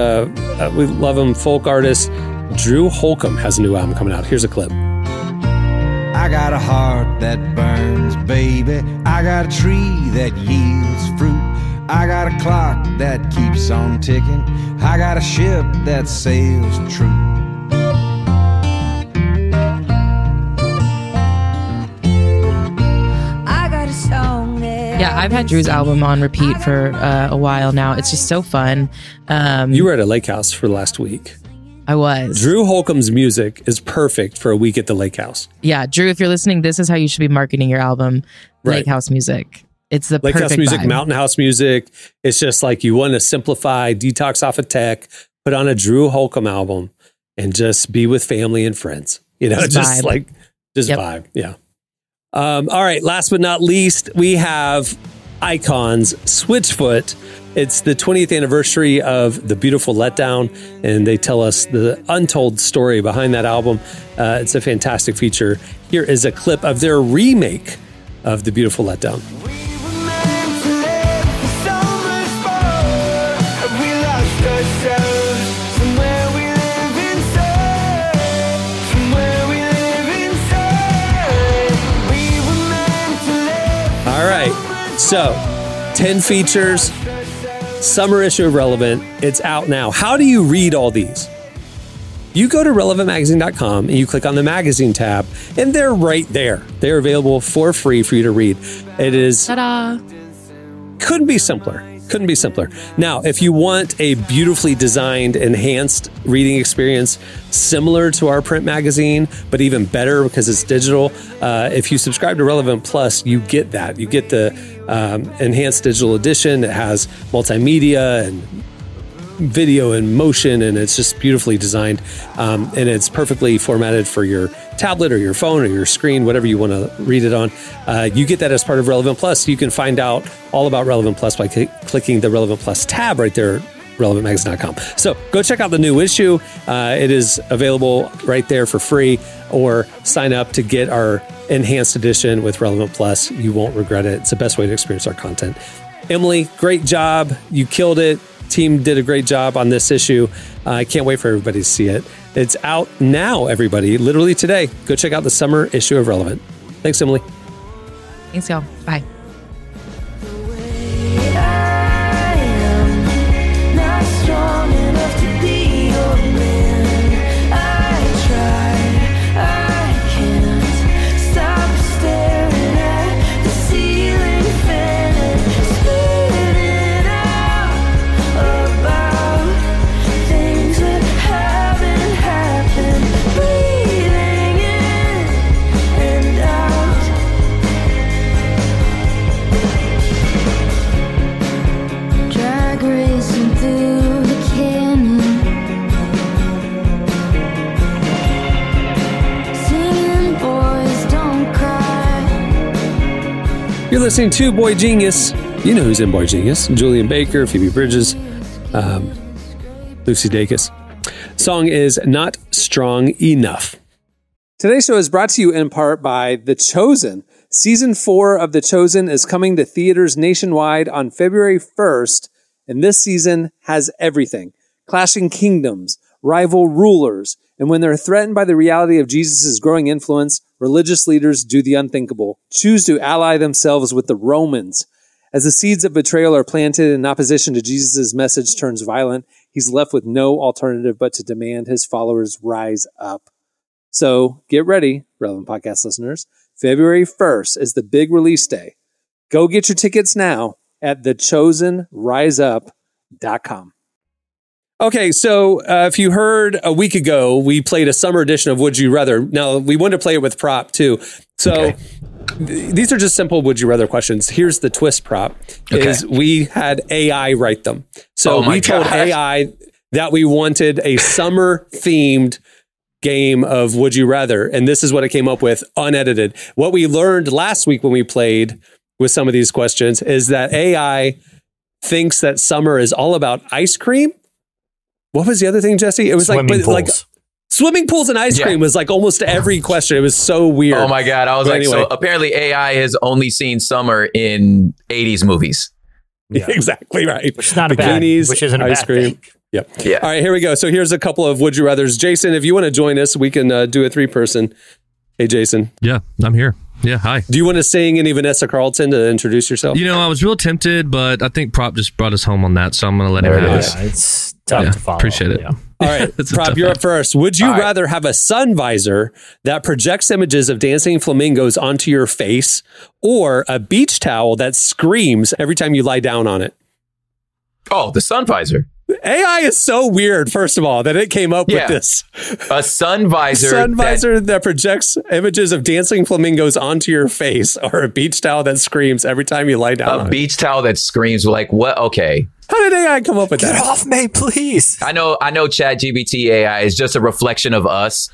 We love him, folk artist Drew Holcomb has a new album coming out. Here's a clip. I got a heart that burns, baby. I got a tree that yields fruit. I got a clock that keeps on ticking. I got a ship that sails true. Yeah, I've had Drew's album on repeat for a while now. It's just so fun. You were at a lake house for last week. I was. Drew Holcomb's music is perfect for a week at the lake house. Yeah, Drew, if you're listening, this is how you should be marketing your album, right. Lake house music. It's the lake perfect house music, vibe. Mountain house music. It's just like you want to simplify, detox off of tech, put on a Drew Holcomb album, and just be with family and friends. You know, just vibe. Like, just yep. Vibe. Yeah. All right. Last but not least, we have Icon's Switchfoot. It's the 20th anniversary of The Beautiful Letdown, and they tell us the untold story behind that album. It's a fantastic feature. Here is a clip of their remake of The Beautiful Letdown. All right, so 10 features, summer issue of Relevant. It's out now. How do you read all these? You go to relevantmagazine.com and you click on the magazine tab, and they're right there. They're available for free for you to read. It is... Ta-da! Couldn't be simpler. Couldn't be simpler. Now, if you want a beautifully designed, enhanced reading experience similar to our print magazine, but even better because it's digital, if you subscribe to Relevant Plus, you get that. You get the enhanced digital edition. It has multimedia and video and motion, and it's just beautifully designed, and it's perfectly formatted for your tablet or your phone or your screen, whatever you want to read it on. You get that as part of Relevant Plus. You can find out all about Relevant Plus by clicking the Relevant Plus tab right there, relevantmagazine.com. So go check out the new issue. It is available right there for free, or sign up to get our enhanced edition with Relevant Plus. You won't regret it. It's the best way to experience our content. Emily, great job. You killed it. Team did a great job on this issue. I can't wait for everybody to see it. It's out now, everybody, literally today. Go check out the summer issue of Relevant. Thanks, Emily. Thanks, y'all. Bye. You're listening to Boy Genius. You know who's in Boy Genius. Julian Baker, Phoebe Bridges, Lucy Dacus. Song is Not Strong Enough. Today's show is brought to you in part by The Chosen. Season 4 of The Chosen is coming to theaters nationwide on February 1st, and this season has everything. Clashing kingdoms, rival rulers, and when they're threatened by the reality of Jesus' growing influence, religious leaders do the unthinkable, choose to ally themselves with the Romans. As the seeds of betrayal are planted and opposition to Jesus' message turns violent, he's left with no alternative but to demand his followers rise up. So get ready, Relevant Podcast listeners. February 1st is the big release day. Go get your tickets now at thechosenriseup.com. Okay, so if you heard a week ago, we played a summer edition of Would You Rather. Now, we wanted to play it with prop, too. So these are just simple Would You Rather questions. Here's the twist prop, is we had AI write them. So we told AI that we wanted a summer-themed game of Would You Rather, and this is what it came up with, unedited. What we learned last week when we played with some of these questions is that AI thinks that summer is all about ice cream. What was the other thing, Jesse? It was like swimming pools and ice cream was like almost every question. It was so weird. Oh my God. I was so apparently AI has only seen summer in 80s movies. Yeah. Exactly right. Which is not bikinis, which isn't ice cream. Thing. Yep. Yeah. All right, here we go. So here's a couple of Would You Rathers. Jason, if you want to join us, we can do a 3-person. Hey, Jason. Yeah, I'm here. Yeah, hi. Do you want to sing any Vanessa Carlton to introduce yourself? You know, I was real tempted, but I think Prop just brought us home on that, so I'm going to let him have it. It's tough to follow. Appreciate it. Yeah. All right, Prop, you're up first. Would you rather have a sun visor that projects images of dancing flamingos onto your face, or a beach towel that screams every time you lie down on it? Oh, the sun visor. AI is so weird, first of all, that it came up with this. A sun visor. That projects images of dancing flamingos onto your face, or a beach towel that screams every time you lie down. Towel that screams, like, what? Okay. How did AI come up with that? Get off me, please. I know ChatGPT AI is just a reflection of us.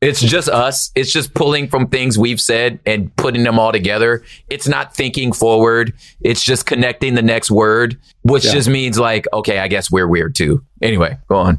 It's just us. It's just pulling from things we've said and putting them all together. It's not thinking forward. It's just connecting the next word, which just means like, okay, I guess we're weird too. Anyway, go on.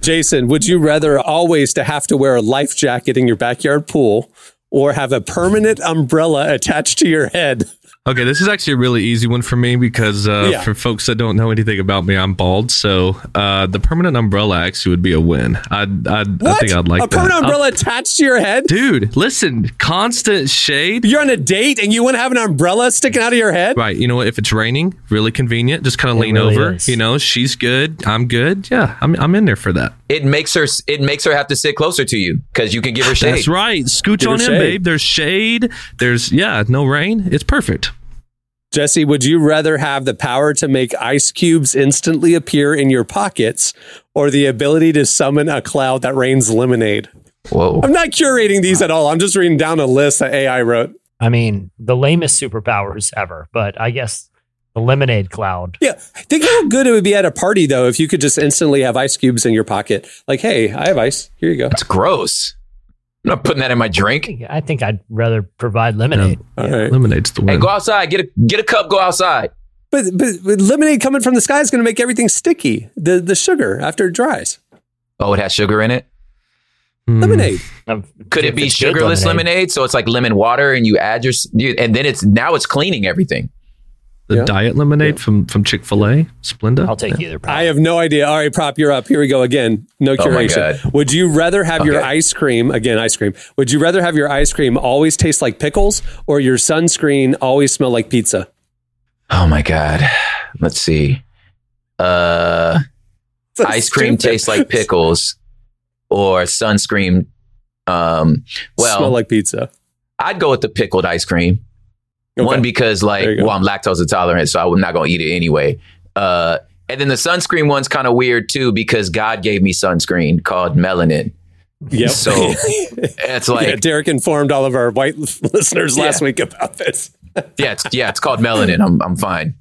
Jason, would you rather always to have to wear a life jacket in your backyard pool, or have a permanent umbrella attached to your head? Okay, this is actually a really easy one for me because for folks that don't know anything about me, I'm bald. So the permanent umbrella actually would be a win. I think I'd like that. A permanent umbrella attached to your head? Dude, listen, constant shade. You're on a date and you want to have an umbrella sticking out of your head? Right. You know what? If it's raining, really convenient. Just kind of lean over. Is. You know, she's good. I'm good. Yeah, I'm in there for that. It makes her have to sit closer to you because you can give her shade. That's right. Scooch on in, babe. There's shade. There's, no rain. It's perfect. Jesse, would you rather have the power to make ice cubes instantly appear in your pockets, or the ability to summon a cloud that rains lemonade? Whoa. I'm not curating these at all. I'm just reading down a list that AI wrote. I mean, the lamest superpowers ever, but I guess The lemonade cloud. Yeah. Think how good it would be at a party, though, if you could just instantly have ice cubes in your pocket. Like, hey, I have ice. Here you go. That's gross. I'm not putting that in my drink. I think I'd rather provide lemonade. No. Yeah. Right. Lemonade's the word. Hey, go outside. Get a cup. Go outside. But lemonade coming from the sky is going to make everything sticky. The sugar after it dries. Oh, it has sugar in it? Lemonade. Could it be sugarless lemonade? So it's like lemon water and you add your... And then it's cleaning everything. The diet lemonade from Chick-fil-A, Splenda. I'll take either. Prop. I have no idea. All right, Prop, you're up. Here we go again. No curation. Would you rather have your ice cream, would you rather have your ice cream always taste like pickles or your sunscreen always smell like pizza? Oh my God. Let's see. Ice cream tastes like pickles or sunscreen. Smell like pizza. I'd go with the pickled ice cream. Okay. One, because I'm lactose intolerant, so I'm not going to eat it anyway. And then the sunscreen one's kind of weird, too, because God gave me sunscreen called melanin. Yep. So it's like... Yeah, Derek informed all of our white listeners last week about this. It's called melanin. I'm fine.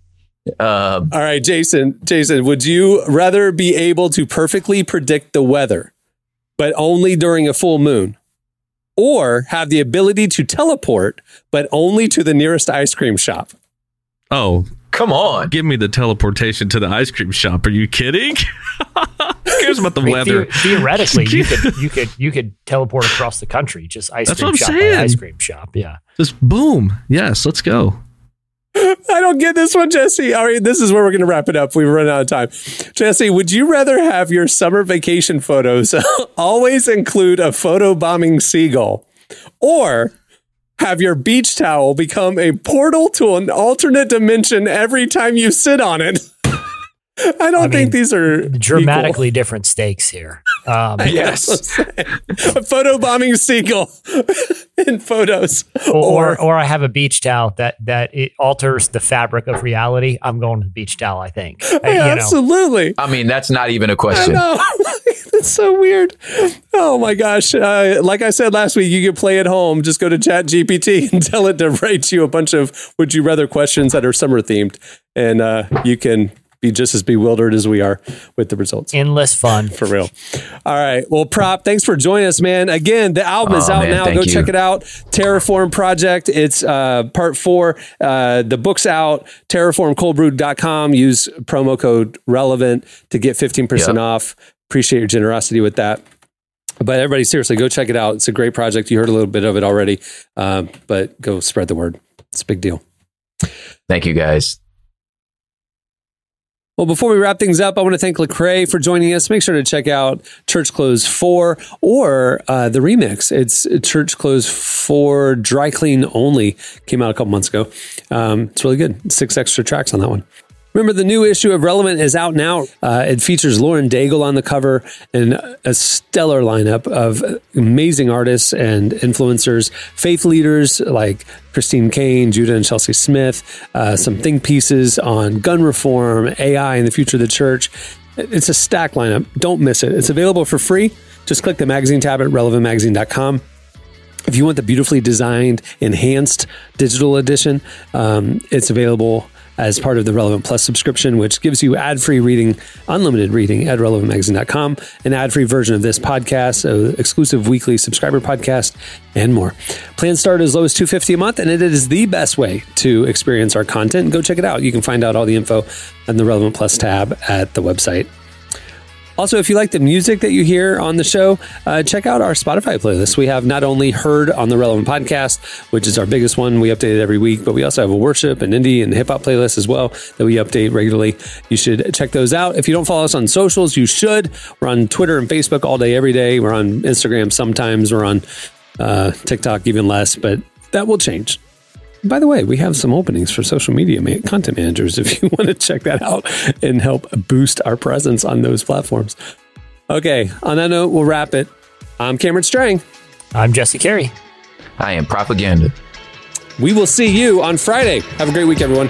All right, Jason, would you rather be able to perfectly predict the weather, but only during a full moon? Or have the ability to teleport, but only to the nearest ice cream shop? Oh, come on. Give me the teleportation to the ice cream shop. Are you kidding? Who cares about the weather? Theoretically, you could teleport across the country. Just ice cream shop by ice cream shop. Yeah. Just boom. Yes, let's go. I don't get this one, Jesse. All right, this is where we're going to wrap it up. We've run out of time. Jesse, would you rather have your summer vacation photos always include a photobombing seagull or have your beach towel become a portal to an alternate dimension every time you sit on it? I think these are dramatically different stakes here. Yes. A photobombing seagull in photos. Or I have a beach towel that it alters the fabric of reality. I'm going to the beach towel, I think. Absolutely. I mean, that's not even a question. It's so weird. Oh, my gosh. Like I said last week, you can play at home. Just go to ChatGPT and tell it to write you a bunch of would you rather questions that are summer themed. And you can... be just as bewildered as we are with the results. Endless fun. For real. All right. Well, Prop, thanks for joining us, man. Again, the album is out now. Go check it out. Terraform Project. It's part 4. The book's out. TerraformColdBrew.com. Use promo code RELEVANT to get 15% off. Appreciate your generosity with that. But everybody, seriously, go check it out. It's a great project. You heard a little bit of it already, but go spread the word. It's a big deal. Thank you, guys. Well, before we wrap things up, I want to thank Lecrae for joining us. Make sure to check out Church Clothes 4 or the remix. It's Church Clothes 4 Dry Clean Only. Came out a couple months ago. It's really good. 6 extra tracks on that one. Remember, the new issue of Relevant is out now. It features Lauren Daigle on the cover and a stellar lineup of amazing artists and influencers, faith leaders like Christine Caine, Judah and Chelsea Smith, some think pieces on gun reform, AI, and the future of the church. It's a stacked lineup. Don't miss it. It's available for free. Just click the magazine tab at relevantmagazine.com. If you want the beautifully designed, enhanced digital edition, it's available as part of the Relevant Plus subscription, which gives you ad-free reading, unlimited reading at relevantmagazine.com, an ad-free version of this podcast, an exclusive weekly subscriber podcast, and more. Plans start as low as $250 a month, and it is the best way to experience our content. Go check it out. You can find out all the info on the Relevant Plus tab at the website. Also, if you like the music that you hear on the show, check out our Spotify playlist. We have not only Heard on the Relevant Podcast, which is our biggest one, we update it every week, but we also have a worship and indie and hip hop playlist as well that we update regularly. You should check those out. If you don't follow us on socials, you should. We're on Twitter and Facebook all day, every day. We're on Instagram sometimes. We're on TikTok even less, but that will change. By the way, we have some openings for social media content managers if you want to check that out and help boost our presence on those platforms. Okay, on that note, we'll wrap it. I'm Cameron Strang. I'm Jesse Carey. I am Propaganda. We will see you on Friday. Have a great week, everyone.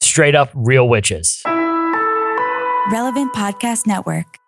Straight up real witches. Relevant Podcast Network.